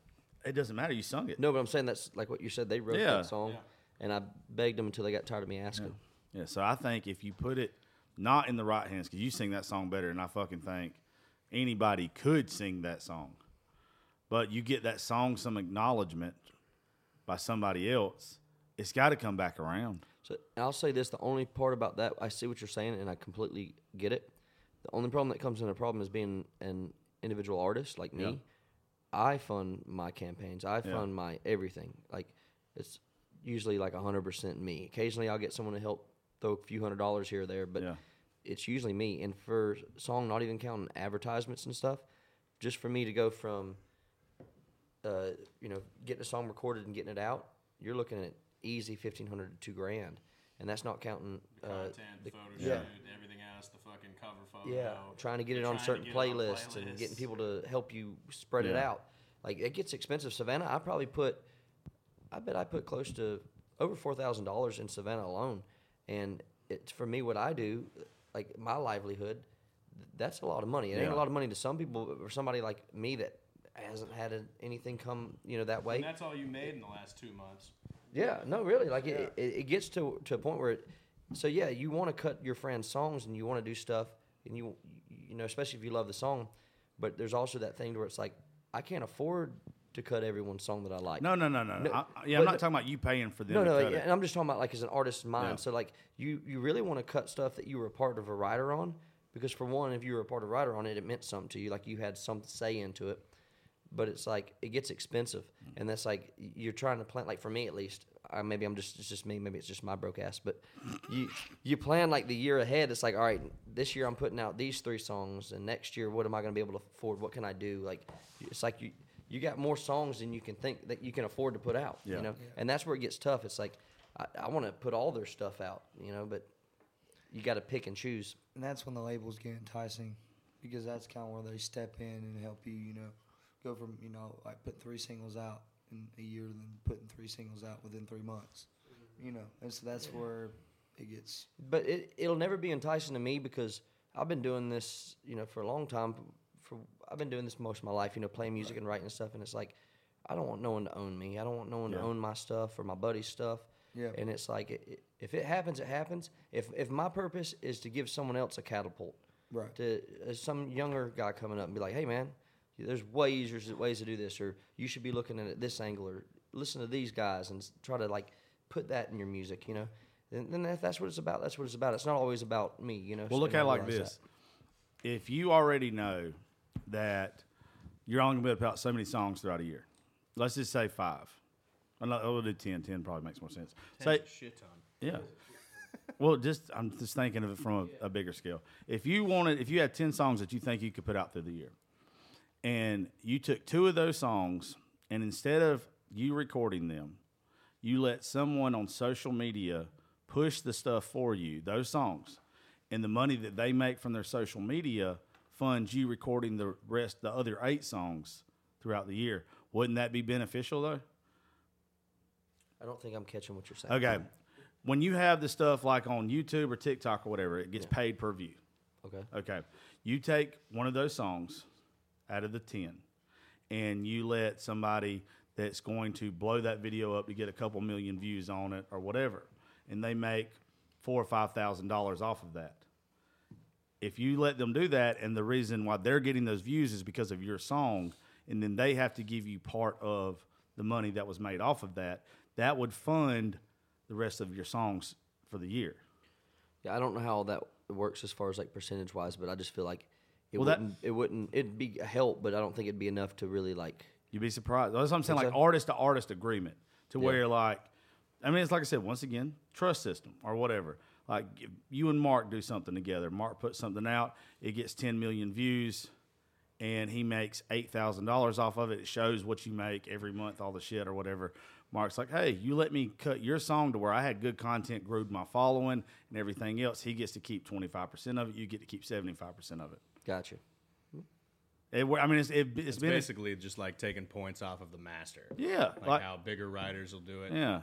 It doesn't matter. You sung it. No, but I'm saying that's like what you said. They wrote yeah. that song, yeah. and I begged them until they got tired of me asking. Yeah, yeah so I think if you put it not in the right hands, because you sing that song better, and I fucking think anybody could sing that song. But you get that song some acknowledgement by somebody else, it's got to come back around. So I'll say this, the only part about that, I see what you're saying, and I completely get it. The only problem that comes in a problem is being an individual artist like me. Yeah. I fund my campaigns. I fund yeah. my everything. Like, it's usually like one hundred percent me. Occasionally I'll get someone to help throw a few hundred dollars here or there, but yeah. it's usually me. And for song, not even counting advertisements and stuff, just for me to go from... Uh, you know, getting a song recorded and getting it out, you're looking at easy fifteen hundred to two grand, and that's not counting uh, the content, the photo shoot, yeah. everything else, the fucking cover photo. Yeah, trying to get it on certain playlists and getting people to help you spread yeah. it out. Like it gets expensive. Savannah, I probably put, I bet I put close to over four thousand dollars in Savannah alone, and it's for me what I do, like my livelihood. That's a lot of money. It yeah. ain't a lot of money to some people or somebody like me that. Hasn't had a, anything come, you know, that way. And that's all you made in the last two months. Yeah, no, really. Like, yeah. it, it, it gets to to a point where it... So, yeah, you want to cut your friend's songs and you want to do stuff, and you, you know, especially if you love the song, but there's also that thing where it's like, I can't afford to cut everyone's song that I like. No, no, no, no. no I, yeah, I'm not talking about you paying for them no, to no, cut like, it. And I'm just talking about, like, as an artist's mind. Yeah. So, like, you, you really want to cut stuff that you were a part of a writer on, because, for one, if you were a part of a writer on it, it meant something to you. Like, you had some say into it. But it's like, it gets expensive. And that's like, you're trying to plan, like for me at least, I, maybe I'm just, it's just me, maybe it's just my broke ass, but you you plan like the year ahead. It's like, all right, this year I'm putting out these three songs, and next year, what am I going to be able to afford? What can I do? Like, it's like you you got more songs than you can think that you can afford to put out, yeah. you know? Yeah. And that's where it gets tough. It's like, I, I want to put all their stuff out, you know, but you got to pick and choose. And that's when the labels get enticing, because that's kind of where they step in and help you, you know? Go from, you know, like put three singles out in a year and then putting three singles out within three months, you know. And so that's yeah. where it gets. But it, it'll never be enticing to me, because I've been doing this, you know, for a long time. For I've been doing this most of my life, you know, playing music right. and writing and stuff. And it's like, I don't want no one to own me. I don't want no one yeah. to own my stuff or my buddy's stuff. Yeah. And it's like, it, it, if it happens, it happens. If if my purpose is to give someone else a catapult. Right. To uh, some younger guy coming up and be like, hey, man. There's ways, there's ways to do this, or you should be looking at it this angle, or listen to these guys and try to like put that in your music, you know. And then that, that's what it's about. That's what it's about. It's not always about me, you know. Well, so look at it like this: that. If you already know that you're only gonna put out so many songs throughout a year, let's just say five. I'll do ten. Ten probably makes more sense. Say so, shit ton. Yeah. Well, just I'm just thinking of it from a, a bigger scale. If you wanted, if you had ten songs that you think you could put out through the year. and you took two of those songs, and instead of you recording them, you let someone on social media push the stuff for you, those songs, and the money that they make from their social media funds you recording the rest, the other eight songs throughout the year. Wouldn't that be beneficial, though? I don't think I'm catching what you're saying. Okay. When you have the stuff like on YouTube or TikTok or whatever, it gets yeah. paid per view. Okay. Okay. You take one of those songs out of the ten, and you let somebody that's going to blow that video up to get a couple million views on it or whatever, and they make four or five thousand dollars off of that. If you let them do that, and the reason why they're getting those views is because of your song, and then they have to give you part of the money that was made off of that, that would fund the rest of your songs for the year. Yeah, I don't know how that works as far as like percentage wise, but I just feel like it well, wouldn't that, it wouldn't it'd be a help, but I don't think it'd be enough to really like. You'd be surprised. That's what I'm saying, like so? artist to artist agreement to yeah. where you're like, I mean, it's like I said, once again, trust system or whatever. Like you and Mark do something together. Mark puts something out, it gets ten million views, and he makes eight thousand dollars off of it. It shows what you make every month, all the shit or whatever. Mark's like, hey, you let me cut your song to where I had good content, grew my following, and everything else. He gets to keep twenty-five percent of it. You get to keep seventy-five percent of it. Gotcha. It, I mean, it's, it, it's, it's been basically a, just like taking points off of the master. Yeah. Like, like how bigger writers will do it. Yeah.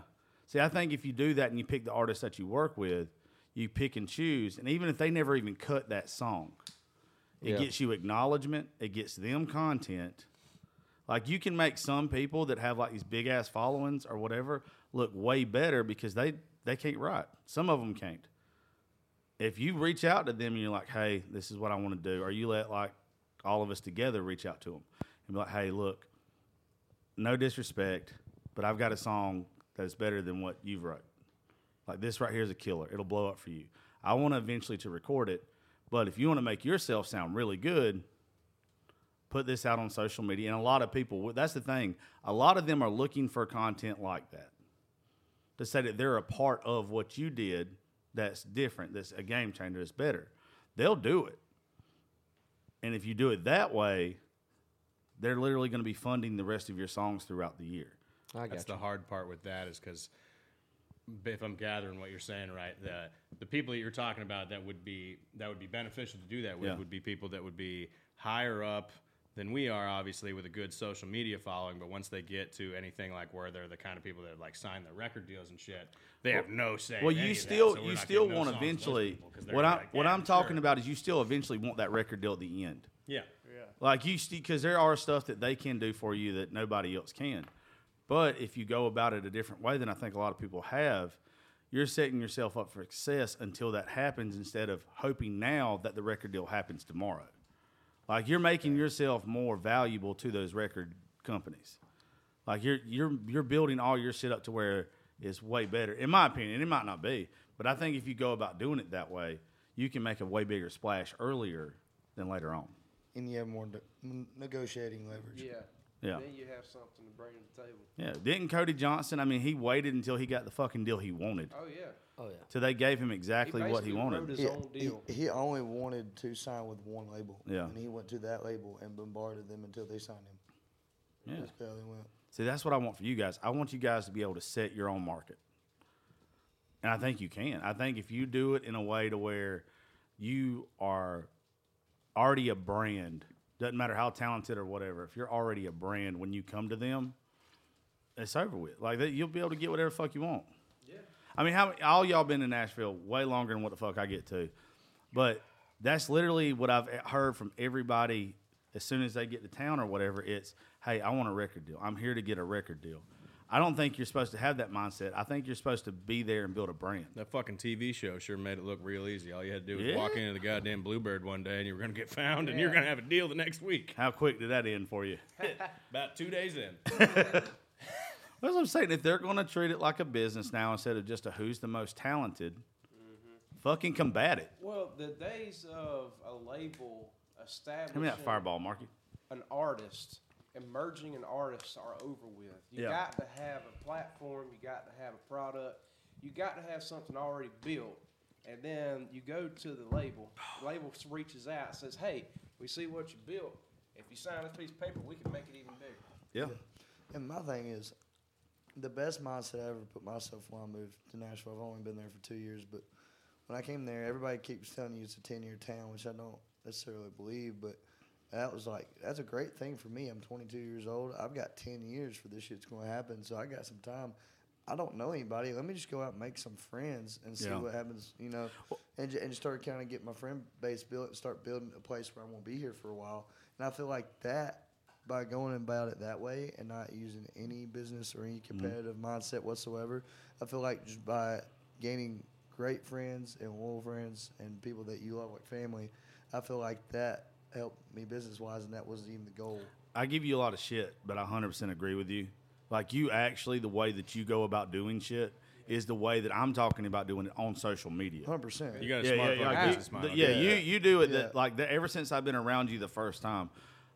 See, I think if you do that and you pick the artists that you work with, you pick and choose. And even if they never even cut that song, it yeah. gets you acknowledgement. It gets them content. Like, you can make some people that have, like, these big-ass followings or whatever look way better because they, they can't write. Some of them can't. If you reach out to them and you're like, hey, this is what I want to do, or you let, like, all of us together reach out to them and be like, hey, look, no disrespect, but I've got a song that's better than what you've wrote. Like, this right here is a killer. It'll blow up for you. I want to eventually to record it, but if you want to make yourself sound really good, put this out on social media. And a lot of people, that's the thing, a lot of them are looking for content like that to say that they're a part of what you did that's different, that's a game changer, that's better. They'll do it. And if you do it that way, they're literally going to be funding the rest of your songs throughout the year. I got that's you. The hard part with that is because, if I'm gathering what you're saying right, the, the people that you're talking about that would be that would be beneficial to do that with yeah. would be people that would be higher up than we are, obviously, with a good social media following. But once they get to anything like where they're the kind of people that like sign the record deals and shit, they well, have no say. Well, you still that, so you still want no eventually. What I like, yeah, what I'm talking sure. about is you still eventually want that record deal at the end. Yeah, yeah. Like you, because there are stuff that they can do for you that nobody else can. But if you go about it a different way than I think a lot of people have, you're setting yourself up for success until that happens, instead of hoping now that the record deal happens tomorrow. Like, you're making yourself more valuable to those record companies. Like, you're you're you're building all your shit up to where it's way better. In my opinion, it might not be, but I think if you go about doing it that way, you can make a way bigger splash earlier than later on. And you have more de- negotiating leverage. Yeah. Yeah. Then you have something to bring to the table. Yeah. Didn't Cody Johnson, I mean, he waited until he got the fucking deal he wanted. Oh, yeah. Oh, yeah. So they gave him exactly he what he wanted. Wrote his yeah, own deal. He, he only wanted to sign with one label. Yeah. And he went to that label and bombarded them until they signed him. Yeah. That's how they went. See, that's what I want for you guys. I want you guys to be able to set your own market. And I think you can. I think if you do it in a way to where you are already a brand, doesn't matter how talented or whatever. If you're already a brand, when you come to them, it's over with. Like, they, you'll be able to get whatever the fuck you want. Yeah. I mean, how all y'all been in Nashville way longer than what the fuck I get to. But that's literally what I've heard from everybody as soon as they get to town or whatever. It's, hey, I want a record deal. I'm here to get a record deal. I don't think you're supposed to have that mindset. I think you're supposed to be there and build a brand. That fucking T V show sure made it look real easy. All you had to do was yeah. walk into the goddamn Bluebird one day and you were going to get found yeah. and you're going to have a deal the next week. How quick did that end for you? About two days in. That's what I'm saying. If they're going to treat it like a business now instead of just a who's the most talented, mm-hmm. fucking combat it. Well, the days of a label establishing... Give me that Fireball, Marky. An artist... Emerging and artists are over with. You yeah. got to have a platform. You got to have a product. You got to have something already built. And then you go to the label. The label reaches out and says, hey, we see what you built. if you sign this piece of paper, we can make it even bigger. Yeah. And my thing is, the best mindset I ever put myself when I moved to Nashville, I've only been there for two years, but when I came there, everybody keeps telling you it's a ten-year town, which I don't necessarily believe, but that was like, that's a great thing for me. I'm twenty-two years old. I've got ten years for this shit's going to happen, so I got some time. I don't know anybody. Let me just go out and make some friends and see yeah. what happens, you know, and, and start kind of getting my friend base built and start building a place where I won't be here for a while. And I feel like that, by going about it that way and not using any business or any competitive mm-hmm. mindset whatsoever, I feel like just by gaining great friends and loyal friends and people that you love like family, I feel like that helped me business-wise, and that wasn't even the goal. I give you a lot of shit, but I one hundred percent agree with you. Like, you actually, the way that you go about doing shit is the way that I'm talking about doing it on social media. one hundred percent. You got a yeah, smart yeah, yeah, business mind. Yeah, yeah, you you do it. Yeah. That, like, that, ever since I've been around you the first time,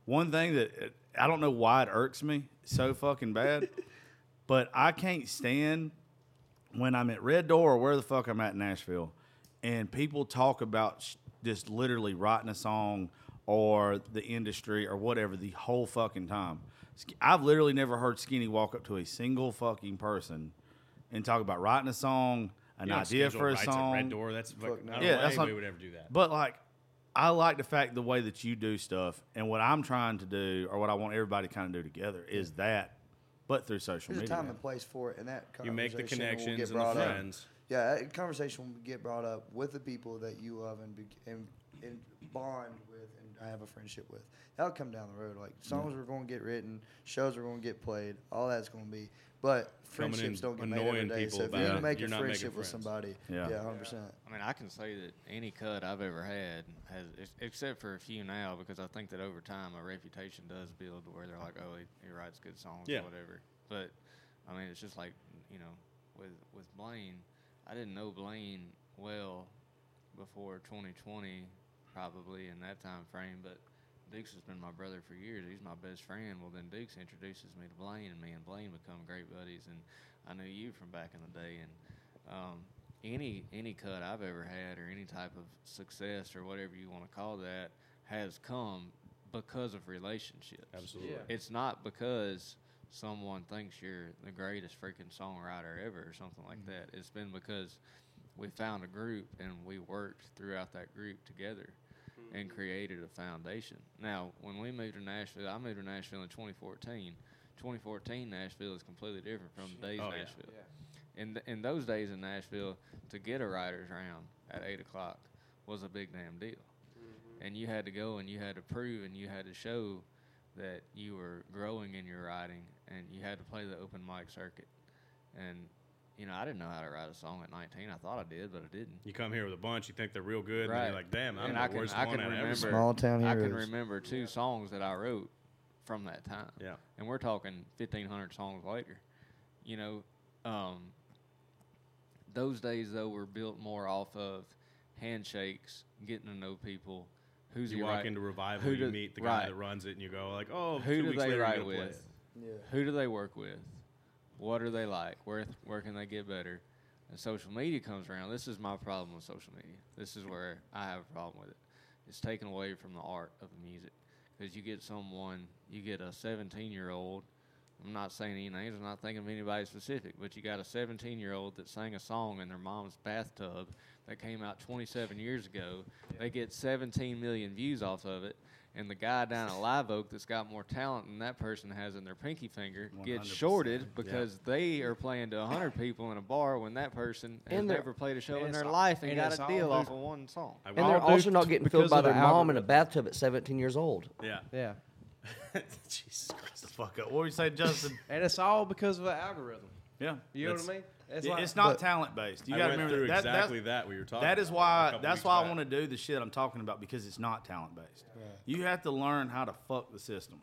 one thing that I don't know why it irks me so fucking bad, but I can't stand when I'm at Red Door or where the fuck I'm at in Nashville, and people talk about sh- just literally writing a song or the industry or whatever the whole fucking time. I've literally never heard Skinny walk up to a single fucking person and talk about writing a song, an you know, idea for a song. Red Door, that's fuck like, no. yeah, that's like, would ever do that. But like, I like the fact the way that you do stuff, and what I'm trying to do, or what I want everybody to kind of do together, is that, but through social There's media. There's a time and place for it, and that conversation you make the connections get and brought the friends. Up. Yeah, that conversation will get brought up with the people that you love and, be, and and bond with, and have a friendship with. That'll come down the road. Like songs yeah. are going to get written, shows are going to get played, all that's going to be. But friendships don't get made every day. So if you make a friendship with somebody, yeah, yeah one hundred percent. Yeah. I mean, I can say that any cut I've ever had has, except for a few now, because I think that over time my reputation does build where they're like, oh, he, he writes good songs yeah. or whatever. But I mean, it's just like, you know, with with Blaine, I didn't know Blaine well before twenty twenty, probably in that time frame, but. Dukes has been my brother for years. He's my best friend. Well, then Dukes introduces me to Blaine, and me and Blaine become great buddies. And I knew you from back in the day. And um, any any cut I've ever had, or any type of success, or whatever you want to call that, has come because of relationships. Absolutely. Yeah. It's not because someone thinks you're the greatest freaking songwriter ever or something like mm-hmm. that. It's been because we found a group, and we worked throughout that group together. And created a foundation. Now, when we moved to Nashville, I moved to Nashville in twenty fourteen. twenty fourteen Nashville is completely different from today's oh, Nashville. Yeah, yeah. In th- in those days in Nashville, to get a writer's round at eight o'clock was a big damn deal. Mm-hmm. And you had to go and you had to prove and you had to show that you were growing in your writing, and you had to play the open mic circuit. And you know, I didn't know how to write a song at nineteen. I thought I did, but I didn't. You come here with a bunch, you think they're real good, right. And you're like, damn, I'm and the I can, worst I can one out remember, of every small town heroes. I can remember two yeah. songs that I wrote from that time. Yeah. And we're talking fifteen hundred songs later. You know, um, those days, though, were built more off of handshakes, getting to know people. Who's you he walk write, into Revival, who do, you meet the guy right. that runs it, and you go like, oh, who two do weeks they later write with? Yeah. Who do they work with? What are they like? Where th- where can they get better? And social media comes around. This is my problem with social media. This is where I have a problem with it. It's taken away from the art of music. Because you get someone, you get a seventeen-year-old. I'm not saying any names. I'm not thinking of anybody specific. But you got a seventeen-year-old that sang a song in their mom's bathtub that came out twenty-seven years ago. Yeah. They get seventeen million views off of it. And the guy down at Live Oak that's got more talent than that person has in their pinky finger one hundred percent. Gets shorted because yeah. they are playing to one hundred people in a bar when that person has never played a show in their all, life and, and got a deal off of one song. And they're also not getting filled by their mom in a bathtub at seventeen years old. Yeah. Yeah. Jesus Christ, the fuck up. What were you saying, Justin? And it's all because of an algorithm. Yeah. You know what I mean? It's, like, it's not talent-based. You got to remember that, exactly that, that we were talking that about. That is why. That's why back. I want to do the shit I'm talking about, because it's not talent-based. Yeah. You have to learn how to fuck the system.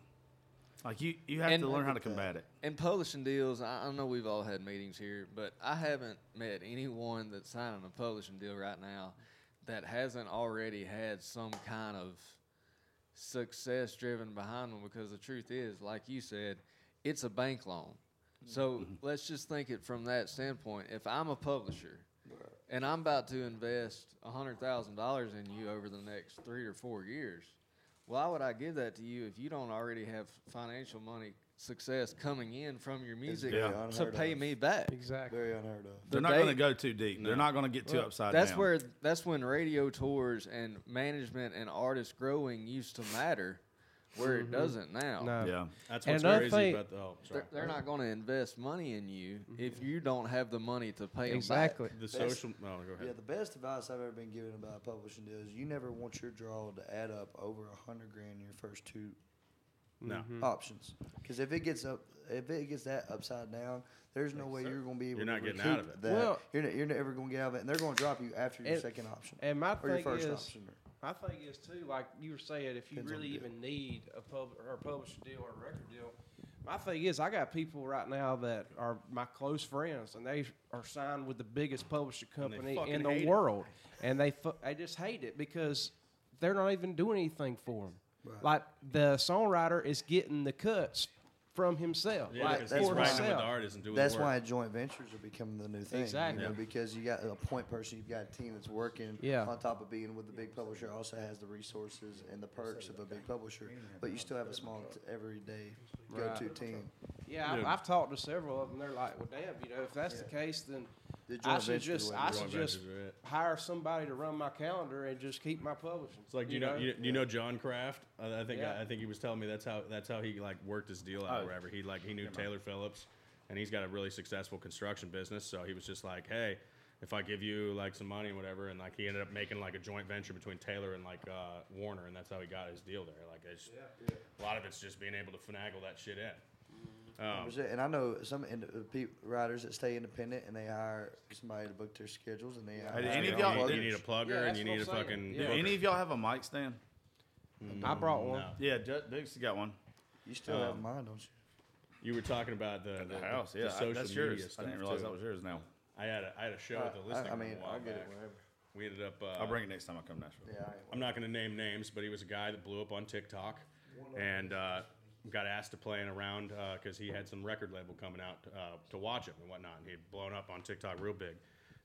Like you, you have and, to learn how to combat it. And publishing deals, I, I know we've all had meetings here, but I haven't met anyone that's signing a publishing deal right now that hasn't already had some kind of success driven behind them, because the truth is, like you said, it's a bank loan. So let's just think it from that standpoint. If I'm a publisher and I'm about to invest one hundred thousand dollars in you over the next three or four years, Why would I give that to you if you don't already have financial money success coming in from your music yeah. to pay of. me back? Exactly. Very unheard of. They're the not going to go too deep. No. They're not going to get too well, upside that's down. Where, that's when radio tours and management and artist growing used to matter, where mm-hmm. it doesn't now. No. Yeah. That's what's and crazy about the whole. They're, they're not going to invest money in you mm-hmm. if you don't have the money to pay exactly. them back. Exactly. The social. No, go ahead. Yeah, the best advice I've ever been given about a publishing deal is you never want your draw to add up over a hundred grand in your first two. No. Options, because if it gets up, if it gets that upside down, there's no way so you're going to be able. You're not to getting out of it. That. Well, you're not, you're never going to get out of it, and they're going to drop you after your and, second option. And my or thing your first is, option. my thing is too, like you were saying, if you Depends really even need a pub or a publisher deal or a record deal, my thing is, I got people right now that are my close friends, and they are signed with the biggest publisher company in the world, it. and they fu- they just hate it because they're not even doing anything for them. Right. Like, the songwriter is getting the cuts from himself. Yeah, like, that's for himself. With the artist and doing that's the work. Why joint ventures are becoming the new thing. Exactly. You know, yeah. Because you got a point person, you've got a team that's working yeah. on top of being with the big publisher, also has the resources and the perks of a big publisher, but you still have a small t- everyday go-to right. team. Yeah, I've, I've talked to several of them. They're like, well, damn, you know, if that's yeah. the case, then... I should just I should just hire somebody to run my calendar and just keep my publishing. It's like, do you know, know? You, do you know John Kraft? I, I think yeah. I, I think he was telling me that's how that's how he like worked his deal out. Oh. Or whatever he like he knew yeah, Taylor man. Phillips, and he's got a really successful construction business. So he was just like, hey, if I give you like some money and whatever, and like he ended up making like a joint venture between Taylor and like uh, Warner, and that's how he got his deal there. Like it's, yeah, yeah. a lot of it's just being able to finagle that shit in. Um, and I know some ind- writers that stay independent and they hire somebody to book their schedules and they hire. Any of y'all, you need a plugger yeah, and you need a saying. fucking. Yeah. Any of y'all have a mic stand? Mm, I brought one. No. Yeah, Dukes got one. You still um, have mine, don't you? You were talking about the, the, the house, yeah. The social I, that's yours. Media stuff I didn't realize too. that was yours. Now I had a, I had a show uh, at the listening. I, I mean, I'll get back. it wherever. We ended up. Uh, I'll bring it next time I come to Nashville. Yeah, I I'm not going to name names, but he was a guy that blew up on TikTok, and. Uh, got asked to play in a round because uh, he had some record label coming out uh, to watch him and whatnot. And he had blown up on TikTok real big.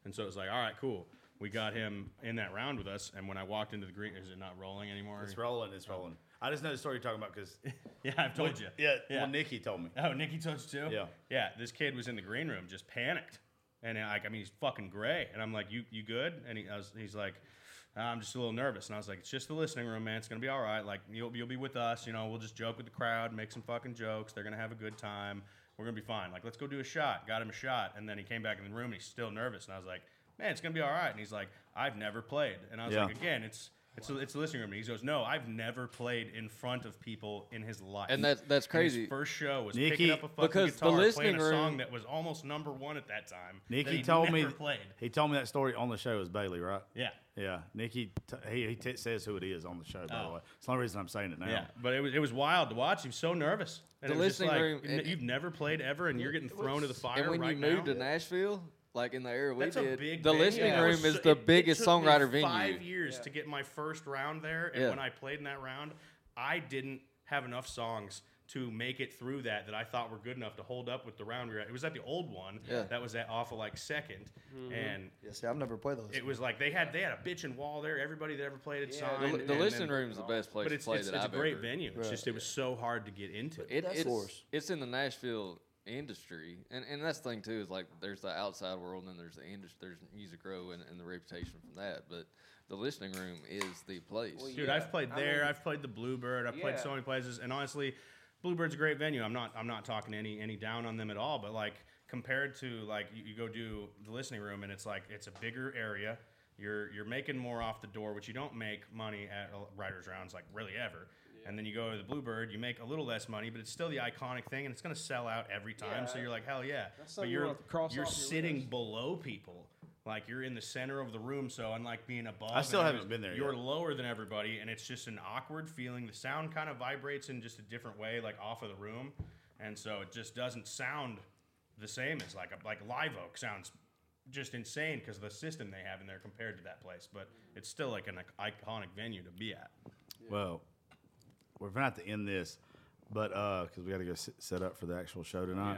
And so it was like, all right, cool. We got him in that round with us. And when I walked into the green, is it not rolling anymore? It's rolling. It's rolling. I just know the story you're talking about because. yeah, I've told well, you. Yeah, yeah, well, Nikki told me. Oh, Nikki told you too? Yeah. Yeah, this kid was in the green room just panicked. And like, I mean, he's fucking gray. And I'm like, you you good? And he, I was, he's like, I'm just a little nervous. And I was like, it's just the listening room, man. It's going to be all right. Like, you'll, you'll be with us. You know, we'll just joke with the crowd, make some fucking jokes. They're going to have a good time. We're going to be fine. Like, let's go do a shot. Got him a shot. And then he came back in the room, and he's still nervous. And I was like, man, it's going to be all right. And he's like, I've never played. And I was yeah. like, again, it's... It's a, it's a listening room. And he goes, no, I've never played in front of people in his life. And that's that's crazy. And his first show was Nikki, picking up a fucking guitar, playing a song that was almost number one at that time. Nikki that told me played. He told me that story on the show as Bailey, right? Yeah, yeah. Nikki, t- he he t- says who it is on the show. By oh. the way, it's the only reason I'm saying it now. Yeah, but it was it was wild to watch. He was so nervous. And the listening like, room. N- you've never played ever, and you're getting thrown was, to the fire. And when right you moved now, to Nashville. Like in the era we That's did, big, the big, listening yeah. room is so, the it, biggest it took songwriter me five venue. Five years yeah. to get my first round there, and yeah. when I played in that round, I didn't have enough songs to make it through that that I thought were good enough to hold up with the round we were at. It was at the old one yeah. that was at off of like second, mm-hmm. and yeah, see, I've never played those. It was like they had they had a bitchin' wall there. Everybody that ever played it yeah. signed. The, the and listening room is the best place to play. It's, that it's I've a great ever. venue. Right. It's just it was so hard to get into. It, it's, it's in the Nashville industry, and and that's the thing too is like there's the outside world and then there's the industry, there's Music Row and, and the reputation from that, but the listening room is the place. Well, dude, yeah. I've played there. I mean, I've played the Bluebird. I've yeah. played so many places, and honestly, Bluebird's a great venue. I'm not I'm not talking any any down on them at all, but like compared to like you, you go do the listening room and it's like it's a bigger area. You're you're making more off the door, which you don't make money at writers rounds like really ever. And then you go to the Bluebird, you make a little less money, but it's still the iconic thing, and it's going to sell out every time. Yeah. So you're like, hell yeah. But you're you're sitting list. below people. Like, you're in the center of the room, so unlike being above. I still haven't been there You're yet. lower than everybody, and it's just an awkward feeling. The sound kind of vibrates in just a different way, like off of the room. And so it just doesn't sound the same as like a, like Live Oak sounds just insane because of the system they have in there compared to that place. But it's still like an iconic venue to be at. Yeah. Well, we're going to have to end this, but because uh, we got to go s- set up for the actual show tonight.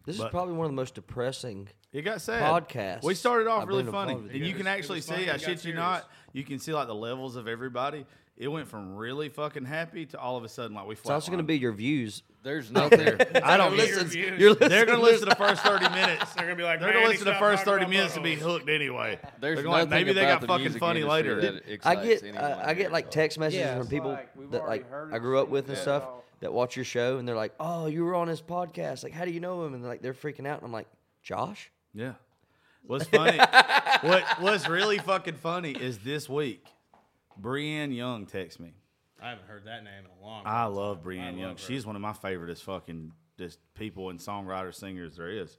Yeah. This but is probably one of the most depressing it got sad. podcasts. We started off I've really funny. And you can actually see, I shit you not, you can see like the levels of everybody. It went from really fucking happy to all of a sudden like we flatlined. It's also going to be your views. There's not there. I don't listen. Your You're listening. They're going to listen to the first thirty minutes. They're going to be like, they're going to listen to the first thirty minutes and be hooked anyway. There's they're going like, maybe they got the fucking funny later. I get uh, I get like text messages yeah, from people like, that like I grew up with and stuff that watch your show and they're like, "Oh, you were on his podcast. Like, how do you know him?" And they're like they're freaking out. And I'm like, "Josh?" Yeah. What's funny? what what's really fucking funny is this week Breanne Young texts me. I haven't heard that name in a long time. I love Breanne Young. Her. She's one of my favoriteest fucking just people and songwriters, singers there is.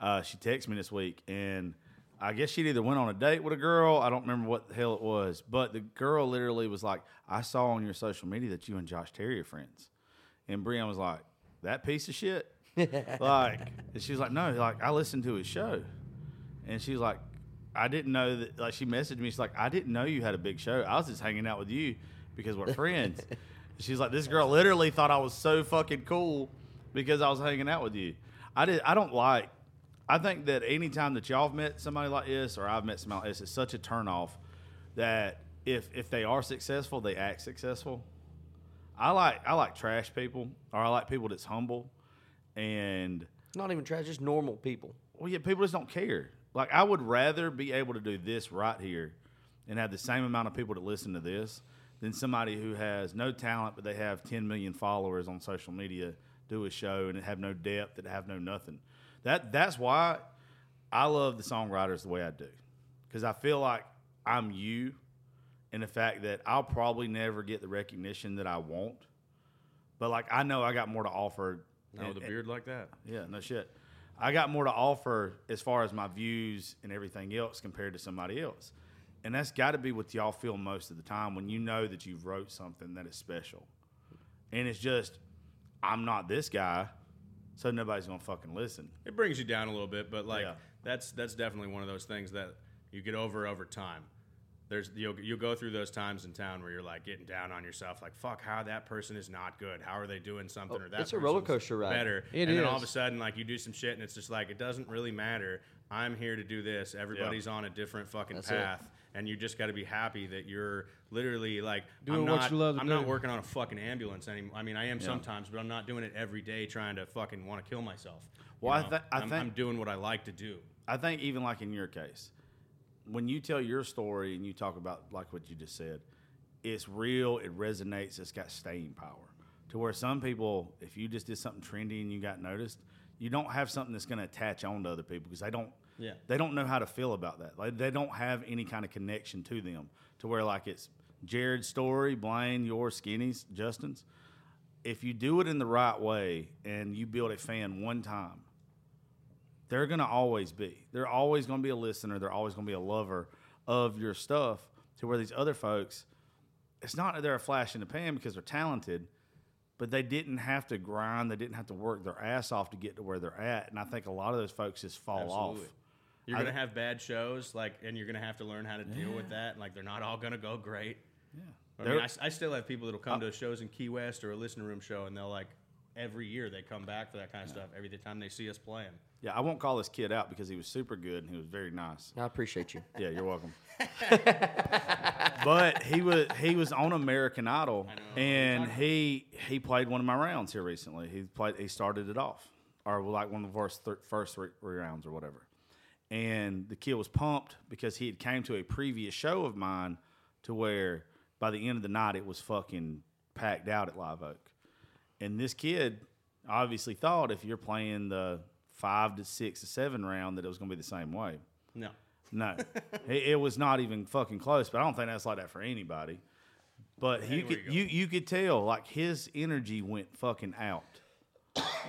Uh, she texted me this week, and I guess she'd either went on a date with a girl. I don't remember what the hell it was, but the girl literally was like, "I saw on your social media that you and Josh Terry are friends." And Breanne was like, "That piece of shit?" Like, and she was like, "No, like I listened to his show." And she was like, "I didn't know that." Like, she messaged me. She's like, "I didn't know you had a big show. I was just hanging out with you because we're friends." She's like, "This girl literally thought I was so fucking cool because I was hanging out with you." I did. I don't like. I think that any time that y'all have met somebody like this or I've met somebody like this, it's such a turnoff that if if they are successful, they act successful. I like I like trash people, or I like people that's humble and not even trash, just normal people. Well, yeah, people just don't care. Like, I would rather be able to do this right here and have the same amount of people that listen to this than somebody who has no talent but they have ten million followers on social media, do a show, and have no depth, and have no nothing. That That's why I love the songwriters the way I do, because I feel like I'm you in the fact that I'll probably never get the recognition that I want, but, like, I know I got more to offer. No, the beard like that. Yeah, no shit. I got more to offer as far as my views and everything else compared to somebody else. And that's got to be what y'all feel most of the time when you know that you wrote something that is special. And it's just, I'm not this guy, so nobody's going to fucking listen. It brings you down a little bit, but like yeah. that's that's definitely one of those things that you get over over time. There's you'll, you'll go through those times in town where you're like getting down on yourself, like fuck, how that person is not good. How are they doing something? Oh, or that it's a roller coaster ride. Better, it and is. Then all of a sudden, like you do some shit, and it's just like it doesn't really matter. I'm here to do this. Everybody's yep. on a different fucking That's path, it. And you just got to be happy that you're literally like doing I'm not, what you love. I'm do. not working on a fucking ambulance anymore. I mean, I am yeah. sometimes, but I'm not doing it every day trying to fucking want to kill myself. Well, you know? I, th- I I'm, think I'm doing what I like to do. I think even like in your case. When you tell your story and you talk about like what you just said, it's real, it resonates, it's got staying power. To where some people, if you just did something trendy and you got noticed, you don't have something that's going to attach on to other people because they don't yeah. they don't know how to feel about that. Like they don't have any kind of connection to them. To where like it's Jared's story, Blaine, yours, Skinny's, Justin's. If you do it in the right way and you build a fan one time, they're going to always be. They're always going to be a listener. They're always going to be a lover of your stuff to where these other folks, it's not that they're a flash in the pan because they're talented, but they didn't have to grind. They didn't have to work their ass off to get to where they're at. And I think a lot of those folks just fall Absolutely. off. You're going to have bad shows, like, and you're going to have to learn how to deal yeah. with that. Like, they're not all going to go great. Yeah, I mean, I, I still have people that will come uh, to shows in Key West or a listening room show, and they'll, like, every year they come back for that kind of yeah. stuff every time they see us playing. Yeah, I won't call this kid out because he was super good and he was very nice. I appreciate you. Yeah, you're welcome. But he was he was on American Idol, and he he played one of my rounds here recently. He played he started it off, or like one of the first th- first three, three rounds or whatever. And the kid was pumped because he had came to a previous show of mine to where by the end of the night it was fucking packed out at Live Oak. And this kid obviously thought if you're playing the five to six to seven round that it was going to be the same way. No. No. it, it was not even fucking close, but I don't think that's like that for anybody. But you could, you, you could tell, like, his energy went fucking out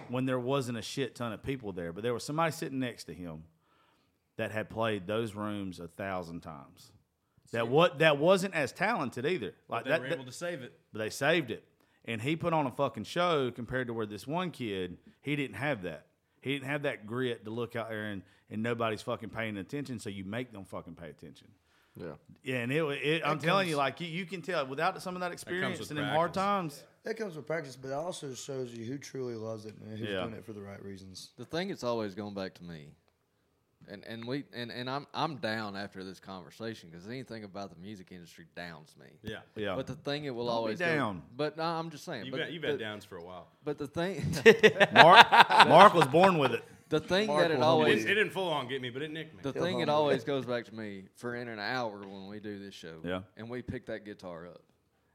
when there wasn't a shit ton of people there. But there was somebody sitting next to him that had played those rooms a thousand times. That, so, what, that wasn't as talented either. Like, but they that, were able that, to save it. But they saved it. And he put on a fucking show compared to where this one kid, he didn't have that. He didn't have that grit to look out there and, and nobody's fucking paying attention, so you make them fucking pay attention. Yeah. And it, it I'm comes, telling you, like, you, you can tell without some of that experience that and in hard times. That comes with practice, but it also shows you who truly loves it and who's yeah. doing it for the right reasons. The thing that's always going back to me, and and we and, and I'm I'm down after this conversation because anything about the music industry downs me. Yeah, yeah. But the thing it will Don't always be down. Go, but no, I'm just saying. You've, but, had, you've the, had downs for a while. But the thing, Mark, Mark was born with it. The thing Mark that it always... It, it didn't full-on get me, but it nicked me. The Still thing it always goes back to me, for in an hour when we do this show, yeah. and we pick that guitar up,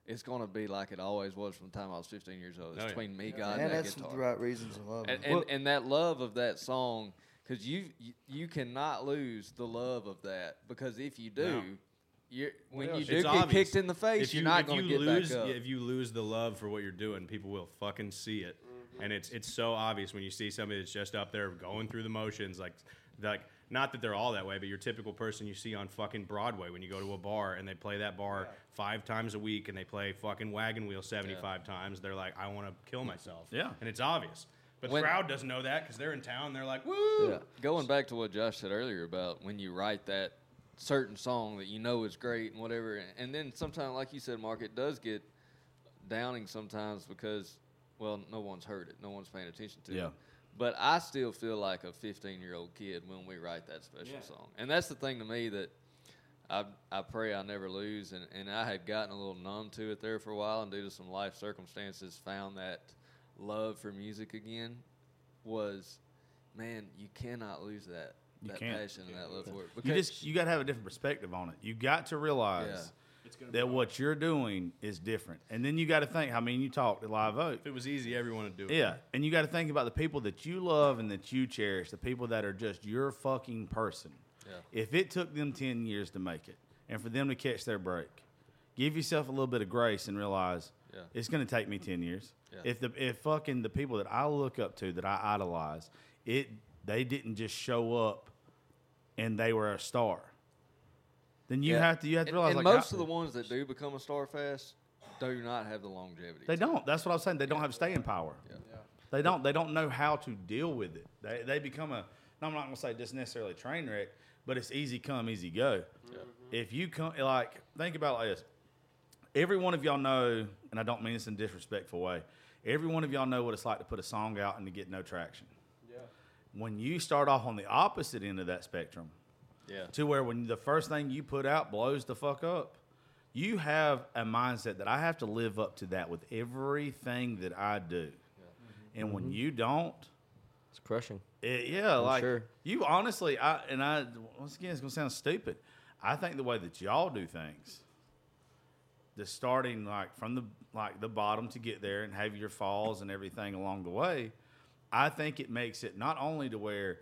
it's going to be like it always was from the time I was fifteen years old. It's oh, between yeah. me, God, yeah, and that guitar. And that's the right reasons I love it. And, and, and that love of that song, because you, you you cannot lose the love of that, because if you do... No. You're, when well, you do get obvious. Kicked in the face, if you, you're not going to get lose, back up. If you lose the love for what you're doing, people will fucking see it. Mm-hmm. And it's it's so obvious when you see somebody that's just up there going through the motions. Like, like not that they're all that way, but your typical person you see on fucking Broadway when you go to a bar and they play that bar yeah. five times a week and they play fucking Wagon Wheel seventy-five yeah. times. They're like, I want to kill myself. Yeah. And it's obvious. But when, the crowd doesn't know that because they're in town and they're like, woo! Yeah. Going back to what Josh said earlier about when you write that certain song that you know is great and whatever, and, and then sometimes, like you said, Mark, it does get downing sometimes because, well, no one's heard it, no one's paying attention to yeah. it. But I still feel like a fifteen-year-old kid when we write that special yeah. song, and that's the thing to me that I I pray I never lose. And, and I had gotten a little numb to it there for a while, and due to some life circumstances, found that love for music again was, man, you cannot lose that. You that can't. Passion and that love for it. You just you got to have a different perspective on it. You got to realize yeah. that what you're doing is different, and then you got to think. I mean, you talked at Live Oak. If it was easy, everyone would do it. Yeah, and you got to think about the people that you love and that you cherish, the people that are just your fucking person. Yeah. If it took them ten years to make it, and for them to catch their break, give yourself a little bit of grace and realize yeah. it's going to take me ten years. Yeah. If the if fucking the people that I look up to that I idolize, it they didn't just show up. And they were a star. Then you yeah. have to you have to realize and, and like most I, of the ones that do become a star fast do not have the longevity. They don't. That's what I was saying. They don't have staying power. Yeah. Yeah. They don't. They don't know how to deal with it. They they become a. No, I'm not gonna say just necessarily a train wreck, but it's easy come, easy go. Yeah. If you come, like think about it like this. Every one of y'all know, and I don't mean this in a disrespectful way. Every one of y'all know what it's like to put a song out and to get no traction. When you start off on the opposite end of that spectrum, yeah, to where when the first thing you put out blows the fuck up, you have a mindset that I have to live up to that with everything that I do. Yeah. Mm-hmm. And when you don't, it's crushing. It, yeah, I'm like sure. you honestly, I and I once again, it's gonna sound stupid. I think the way that y'all do things, the starting like from the like the bottom to get there and have your falls and everything along the way. I think it makes it not only to where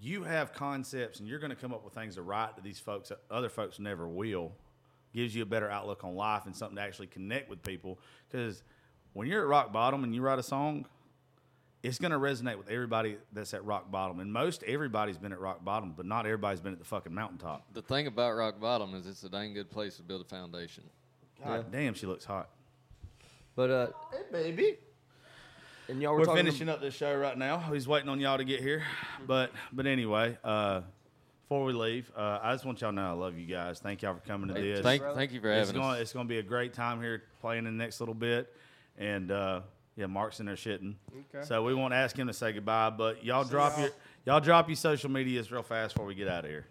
you have concepts and you're going to come up with things to write that these folks, other folks never will, gives you a better outlook on life and something to actually connect with people. Because when you're at rock bottom and you write a song, it's going to resonate with everybody that's at rock bottom. And most everybody's been at rock bottom, but not everybody's been at the fucking mountaintop. The thing about rock bottom is it's a dang good place to build a foundation. God yeah. damn, she looks hot. But, uh, hey, baby. And y'all were we're finishing up this show right now. He's waiting on y'all to get here. But but anyway, uh, before we leave, uh, I just want y'all to know I love you guys. Thank y'all for coming to hey, this. Thank, thank you for having it's gonna, us. It's going to be a great time here playing in the next little bit. And, uh, yeah, Mark's in there shitting. Okay. So we won't ask him to say goodbye. But y'all See drop y'all. your y'all drop your social medias real fast before we get out of here.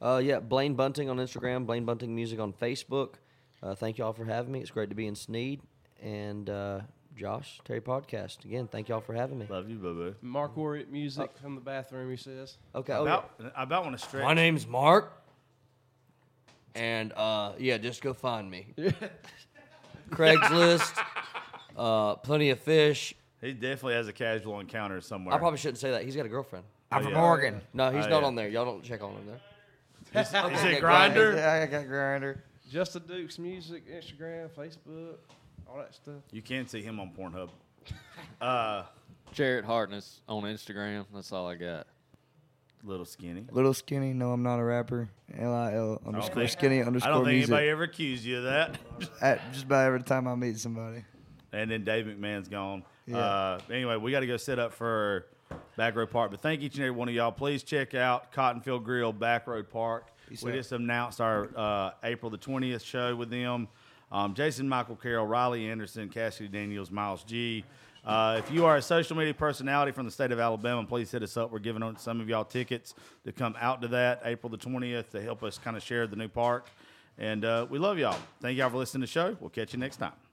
Uh, yeah, Blaine Bunting on Instagram, Blaine Bunting Music on Facebook. Uh, thank y'all for having me. It's great to be in Snead. And... Uh, Josh Terry Podcast. Again, thank y'all for having me. Love you, boo-boo. Mark Oriott Music oh. from the bathroom, he says. Okay. About, oh, yeah. I about want to stretch. My name's Mark. And, uh, yeah, just go find me. Craigslist. uh, Plenty of Fish. He definitely has a casual encounter somewhere. I probably shouldn't say that. He's got a girlfriend. Oh, I'm yeah. from Oregon. No, he's oh, not yeah. on there. Y'all don't check on him there. He's, okay, is it Grindr? I got Grindr. Justin Dukes Music, Instagram, Facebook. All that stuff. You can see him on Pornhub. uh, Jared Hartness on Instagram. That's all I got. Little Skinny. Little Skinny. No, I'm not a rapper. L I L underscore skinny underscore music. I don't think anybody ever accused you of that. At, just about every time I meet somebody. And then Dave McMahon's gone. Yeah. Uh, anyway, we got to go set up for Back Road Park. But thank each and every one of y'all. Please check out Cottonfield Grill, Back Road Park. Yes, we just announced our uh, April the twentieth show with them. Um, Jason Michael Carroll, Riley Anderson, Cassidy Daniels, Miles G. Uh, if you are a social media personality from the state of Alabama, please hit us up. We're giving on some of y'all tickets to come out to that April the twentieth to help us kind of share the new park. And uh, we love y'all. Thank y'all for listening to the show. We'll catch you next time.